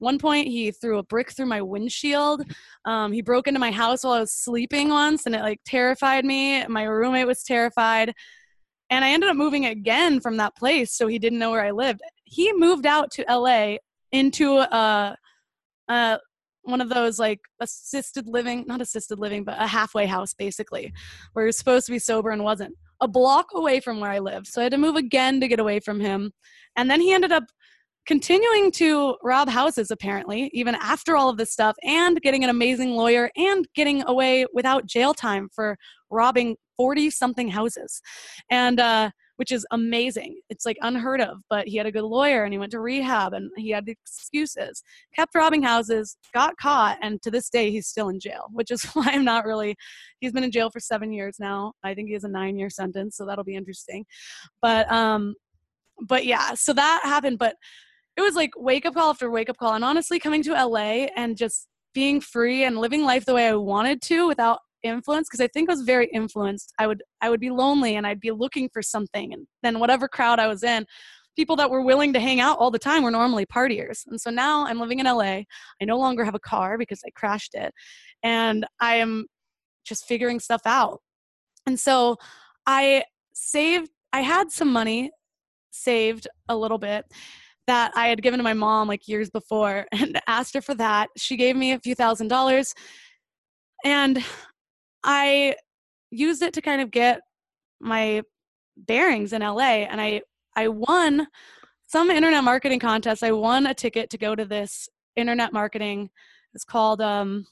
One point, he threw a brick through my windshield. Um, he broke into my house while I was sleeping once, and it like terrified me. My roommate was terrified. And I ended up moving again from that place, so he didn't know where I lived. He moved out to L A into a, a, one of those like assisted living, not assisted living, but a halfway house basically, where he was supposed to be sober and wasn't, a block away from where I lived. So I had to move again to get away from him. And then he ended up continuing to rob houses apparently, even after all of this stuff, and getting an amazing lawyer and getting away without jail time for robbing forty something houses. And, uh, which is amazing. It's like unheard of, but he had a good lawyer and he went to rehab and he had excuses, kept robbing houses, got caught. And to this day, he's still in jail, which is why I'm not really, he's been in jail for seven years now. I think he has a nine year sentence. So that'll be interesting. But, um, but yeah, so that happened, but it was like wake up call after wake up call. And honestly, coming to L A and just being free and living life the way I wanted to without influence, because I think I was very influenced. I would I would be lonely and I'd be looking for something, and then whatever crowd I was in, people that were willing to hang out all the time were normally partiers. And so now I'm living in L A. I no longer have a car because I crashed it, and I am just figuring stuff out. And so I saved, I had some money saved a little bit that I had given to my mom like years before and asked her for that. She gave me a few thousand dollars, and I used it to kind of get my bearings in L A, and I, I won some internet marketing contest. I won a ticket to go to this internet marketing. It's called um,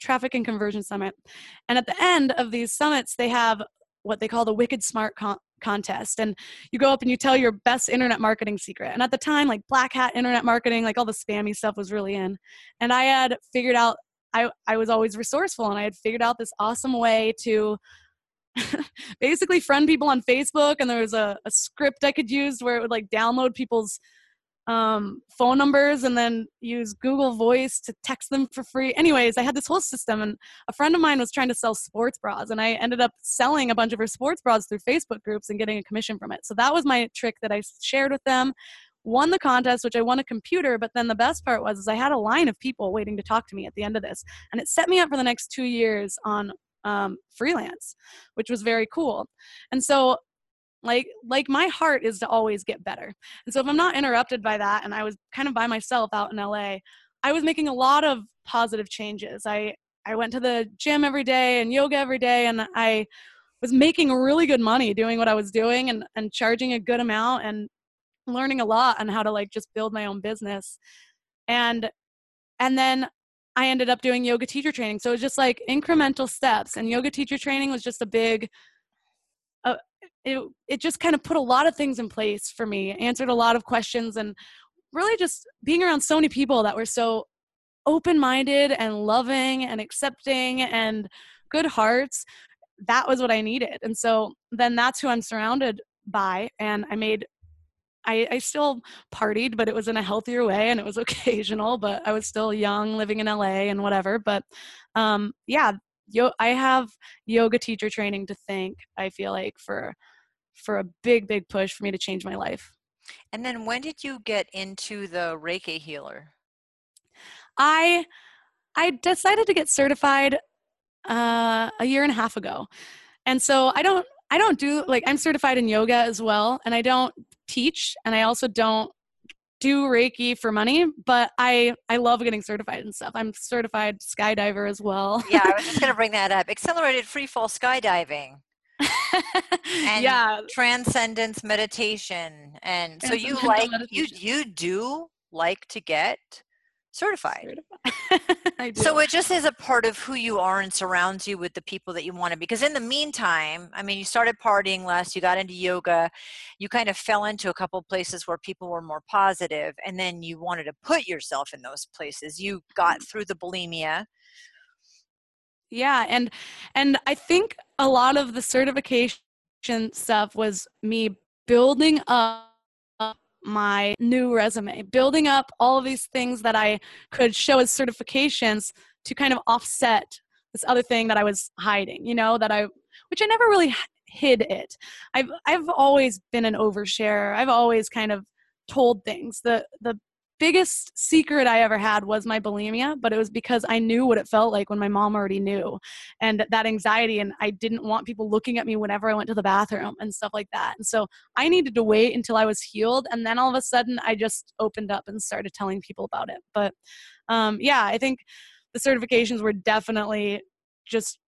Traffic and Conversion Summit. And at the end of these summits, they have what they call the Wicked Smart con- contest. And you go up and you tell your best internet marketing secret. And at the time, like black hat internet marketing, like all the spammy stuff was really in. And I had figured out I, I was always resourceful, and I had figured out this awesome way to basically friend people on Facebook. And there was a, a script I could use where it would like download people's um, phone numbers and then use Google Voice to text them for free. Anyways, I had this whole system, and a friend of mine was trying to sell sports bras, and I ended up selling a bunch of her sports bras through Facebook groups and getting a commission from it. So that was my trick that I shared with them. Won the contest, which I won a computer, but then the best part was is I had a line of people waiting to talk to me at the end of this, and it set me up for the next two years on um, freelance, which was very cool. And so like like my heart is to always get better. And so if I'm not interrupted by that, and I was kind of by myself out in L A, I was making a lot of positive changes. I, I went to the gym every day and yoga every day, and I was making really good money doing what I was doing, and, and charging a good amount, and learning a lot on how to like just build my own business. And, and then I ended up doing yoga teacher training. So it was just like incremental steps, and yoga teacher training was just a big, uh, it, it just kind of put a lot of things in place for me, answered a lot of questions, and really just being around so many people that were so open-minded and loving and accepting and good hearts. That was what I needed. And so then that's who I'm surrounded by. And I made I, I still partied, but it was in a healthier way, and it was occasional, but I was still young living in L A and whatever. But um, yeah, yo- I have yoga teacher training to thank, I feel like, for for a big, big push for me to change my life. And then when did you get into the Reiki healer? I I decided to get certified uh, a year and a half ago. And so I don't, I don't do, like, I'm certified in yoga as well, and I don't teach, and I also don't do Reiki for money, but I, I love getting certified and stuff. I'm certified skydiver as well. Yeah, I was just going to bring that up. Accelerated free fall skydiving. And yeah. Transcendence meditation. And so you like, you, you do like to get certified. certified. I do. So it just is a part of who you are and surrounds you with the people that you want to, because in the meantime, I mean, you started partying less, you got into yoga, you kind of fell into a couple of places where people were more positive, and then you wanted to put yourself in those places. You got through the bulimia. Yeah. And, and I think a lot of the certification stuff was me building up my new resume, building up all of these things that I could show as certifications to kind of offset this other thing that I was hiding, you know, that I, which I never really hid it. I've, I've always been an oversharer. I've always kind of told things. The, the biggest secret I ever had was my bulimia, but it was because I knew what it felt like when my mom already knew, and that anxiety. And I didn't want people looking at me whenever I went to the bathroom and stuff like that. And so I needed to wait until I was healed. And then all of a sudden I just opened up and started telling people about it. But um, yeah, I think the certifications were definitely just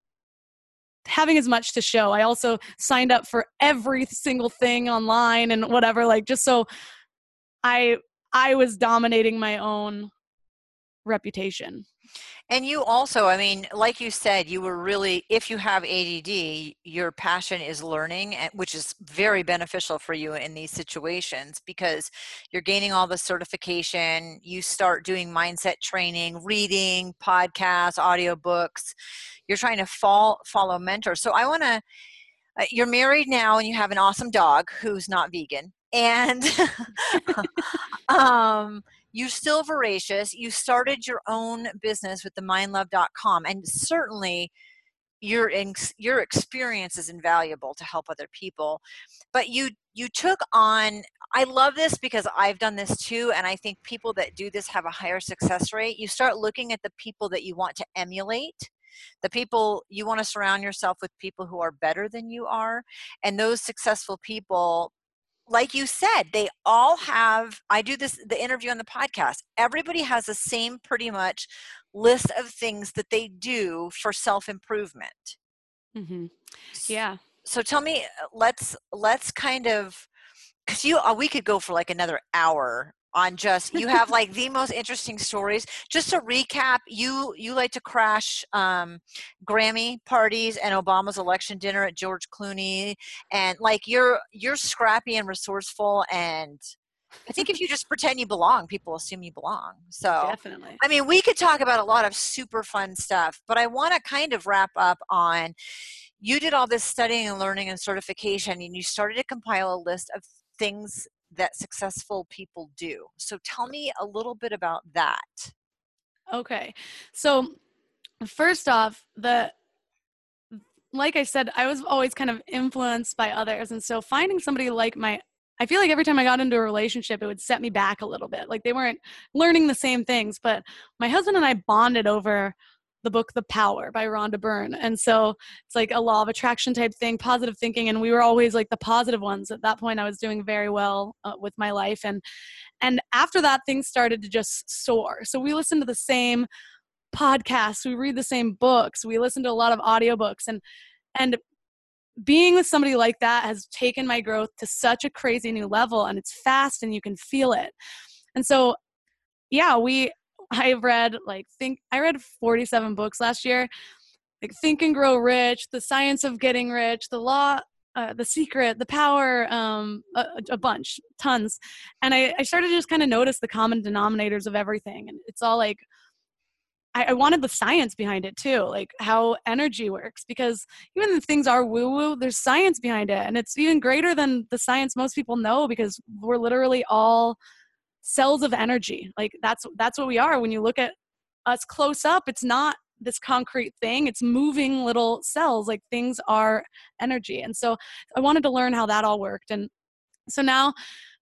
having as much to show. I also signed up for every single thing online and whatever, like just so I I was dominating my own reputation. And you also, I mean, like you said, you were really, if you have A D D, your passion is learning, which is very beneficial for you in these situations because you're gaining all the certification. You start doing mindset training, reading, podcasts, audiobooks. You're trying to fall, follow mentors. So I want to, uh, you're married now and you have an awesome dog who's not vegan. And um, you're still voracious. You started your own business with the mind love dot com, and certainly your your experience is invaluable to help other people. But you you took on. I love this because I've done this too, and I think people that do this have a higher success rate. You start looking at the people that you want to emulate. The people, you want to surround yourself with people who are better than you are, and those successful people. Like you said, they all have, I do this, the interview on the podcast, everybody has the same pretty much list of things that they do for self-improvement. Mm-hmm. Yeah. So tell me, let's, let's kind of, cause you, we could go for like another hour on just, you have like the most interesting stories. Just to recap, you, you like to crash um, Grammy parties and Obama's election dinner at George Clooney. And like you're, you're scrappy and resourceful. And I think if you just pretend you belong, people assume you belong. So definitely. I mean, we could talk about a lot of super fun stuff, but I want to kind of wrap up on, you did all this studying and learning and certification, and you started to compile a list of things that successful people do. So tell me a little bit about that. Okay. So first off, the, like I said, I was always kind of influenced by others. And so finding somebody like my, I feel like every time I got into a relationship, it would set me back a little bit. Like they weren't learning the same things, but my husband and I bonded over the book, The Power by Rhonda Byrne. And so it's like a law of attraction type thing, positive thinking. And we were always like the positive ones. At that point, I was doing very well uh, with my life. And, and after that, things started to just soar. So we listened to the same podcasts. We read the same books. We listened to a lot of audiobooks, and, and being with somebody like that has taken my growth to such a crazy new level, and it's fast and you can feel it. And so, yeah, we, I've read like think I read forty-seven books last year, like Think and Grow Rich, The Science of Getting Rich, The Law, uh, The Secret, The Power, um, a, a bunch, tons. And I, I started to just kind of notice the common denominators of everything. And it's all like, I, I wanted the science behind it too, like how energy works, because even if things are woo-woo, there's science behind it. And it's even greater than the science most people know, because we're literally all cells of energy. Like that's, that's what we are. When you look at us close up, it's not this concrete thing. It's moving little cells. Like things are energy. And so I wanted to learn how that all worked. And so now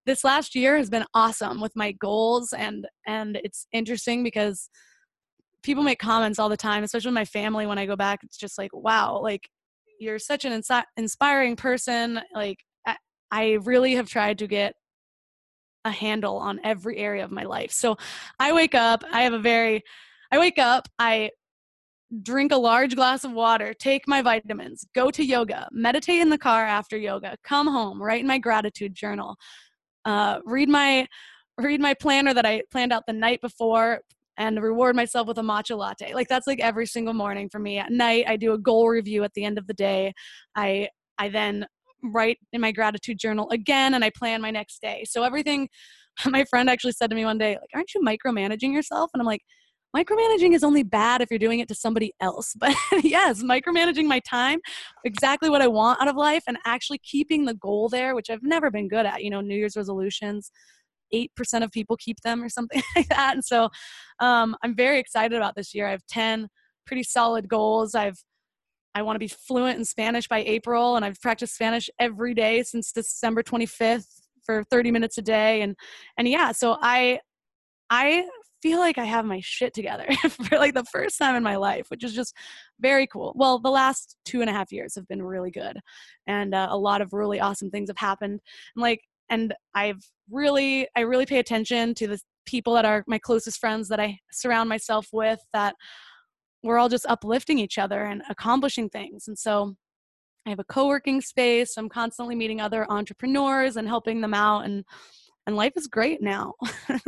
this last year has been awesome with my goals. And, and it's interesting because people make comments all the time, especially with my family. When I go back, it's just like, wow, like you're such an insi- inspiring person. Like I, I really have tried to get a handle on every area of my life. So I wake up, I have a very, I wake up, I drink a large glass of water, take my vitamins, go to yoga, meditate in the car after yoga, come home, write in my gratitude journal, uh, read my, read my planner that I planned out the night before, and reward myself with a matcha latte. Like that's like every single morning for me. At night, I do a goal review at the end of the day. I, I then write in my gratitude journal again, and I plan my next day. So everything, my friend actually said to me one day, like, aren't you micromanaging yourself? And I'm like, micromanaging is only bad if you're doing it to somebody else. But yes, micromanaging my time, exactly what I want out of life, and actually keeping the goal there, which I've never been good at. You know, New Year's resolutions, eight percent of people keep them or something like that. And so um, I'm very excited about this year. I have ten pretty solid goals. I've I want to be fluent in Spanish by April, and I've practiced Spanish every day since December twenty-fifth for thirty minutes a day. And and yeah, so I I feel like I have my shit together for like the first time in my life, which is just very cool. Well, the last two and a half years have been really good, and uh, a lot of really awesome things have happened. And like, and I've really, I really pay attention to the people that are my closest friends that I surround myself with, that we're all just uplifting each other and accomplishing things. And so I have a co-working space. So I'm constantly meeting other entrepreneurs and helping them out, and and life is great now. and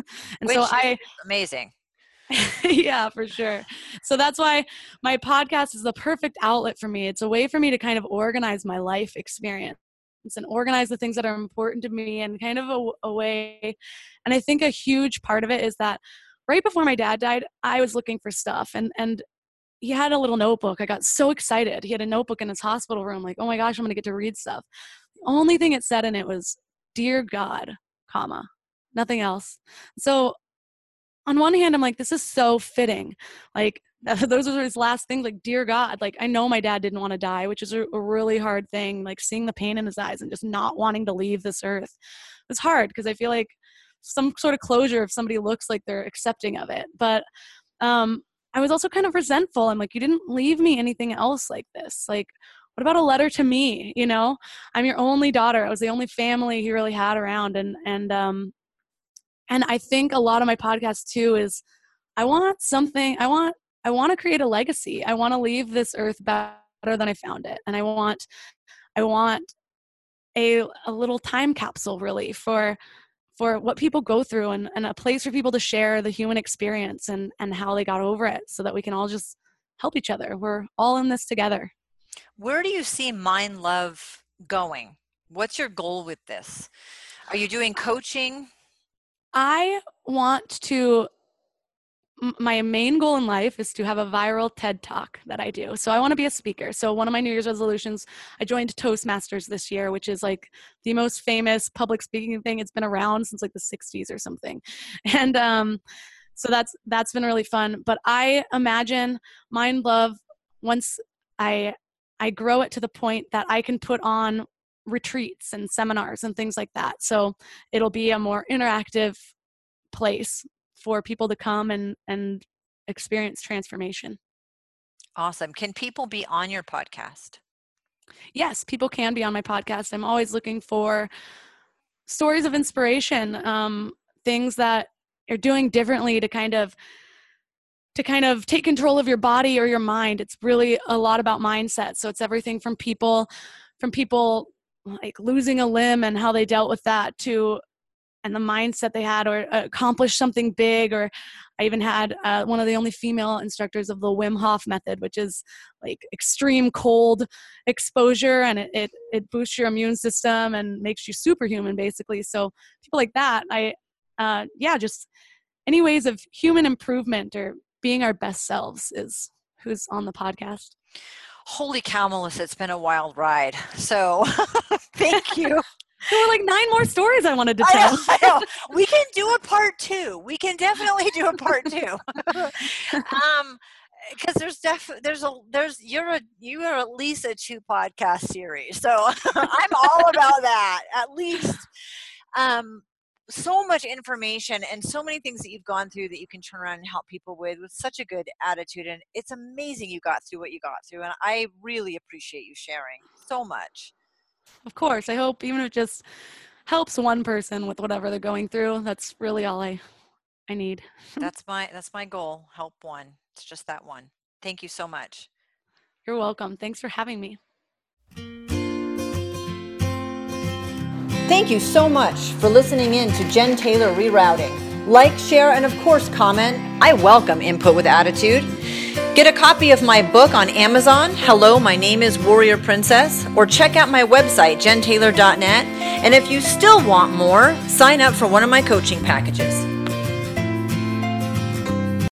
Which so is I amazing. Yeah, for sure. So that's why my podcast is the perfect outlet for me. It's a way for me to kind of organize my life experience and organize the things that are important to me, and kind of a, a way. And I think a huge part of it is that right before my dad died, I was looking for stuff, and, and he had a little notebook. I got so excited. He had a notebook in his hospital room. Like, oh my gosh, I'm going to get to read stuff. The only thing it said in it was, "Dear God, comma," nothing else. So on one hand, I'm like, this is so fitting. Like, those are his last things, like, dear God. Like, I know my dad didn't want to die, which is a, a really hard thing. Like, seeing the pain in his eyes and just not wanting to leave this earth was hard, because I feel like some sort of closure if somebody looks like they're accepting of it. But um, I was also kind of resentful. I'm like, you didn't leave me anything else like this. Like, what about a letter to me? You know, I'm your only daughter. I was the only family he really had around. And, and, um, and I think a lot of my podcast too is, I want something, I want, I want to create a legacy. I want to leave this earth better than I found it. And I want, I want a, a little time capsule really for, for what people go through, and, and a place for people to share the human experience and, and how they got over it, so that we can all just help each other. We're all in this together. Where do you see Mind Love going? What's your goal with this? Are you doing coaching? I want to, my main goal in life is to have a viral TED Talk that I do. So I want to be a speaker. So one of my New Year's resolutions, I joined Toastmasters this year, which is like the most famous public speaking thing. It's been around since like the sixties or something. And um, so that's that's been really fun. But I imagine Mind Love, once I I grow it to the point that I can put on retreats and seminars and things like that. So it'll be a more interactive place for people to come and, and experience transformation. Awesome. Can people be on your podcast? Yes, people can be on my podcast. I'm always looking for stories of inspiration, um, things that you're doing differently to kind of to kind of take control of your body or your mind. It's really a lot about mindset. So it's everything from people, from people like losing a limb and how they dealt with that, to, and the mindset they had, or accomplish something big. Or I even had uh, one of the only female instructors of the Wim Hof method, which is like extreme cold exposure. And it, it, it boosts your immune system and makes you superhuman basically. So people like that, I, uh, yeah, just any ways of human improvement or being our best selves is who's on the podcast. Holy cow, Melissa, it's been a wild ride. So thank you. There were like nine more stories I wanted to tell. I know, I know. We can do a part two. We can definitely do a part two. um, Because there's def there's a there's you're a you are at least a two podcast series. So I'm all about that. At least um, so much information and so many things that you've gone through that you can turn around and help people with with such a good attitude. And it's amazing you got through what you got through. And I really appreciate you sharing so much. Of course. I hope even if it just helps one person with whatever they're going through, that's really all I, I need. That's my, that's my goal. Help one. It's just that one. Thank you so much. You're welcome. Thanks for having me. Thank you so much for listening in to Jen Taylor Rerouting. Like, share, and of course, comment. I welcome input with attitude. Get a copy of my book on Amazon, Hello, My Name is Warrior Princess, or check out my website, Jen Taylor dot net. And if you still want more, sign up for one of my coaching packages.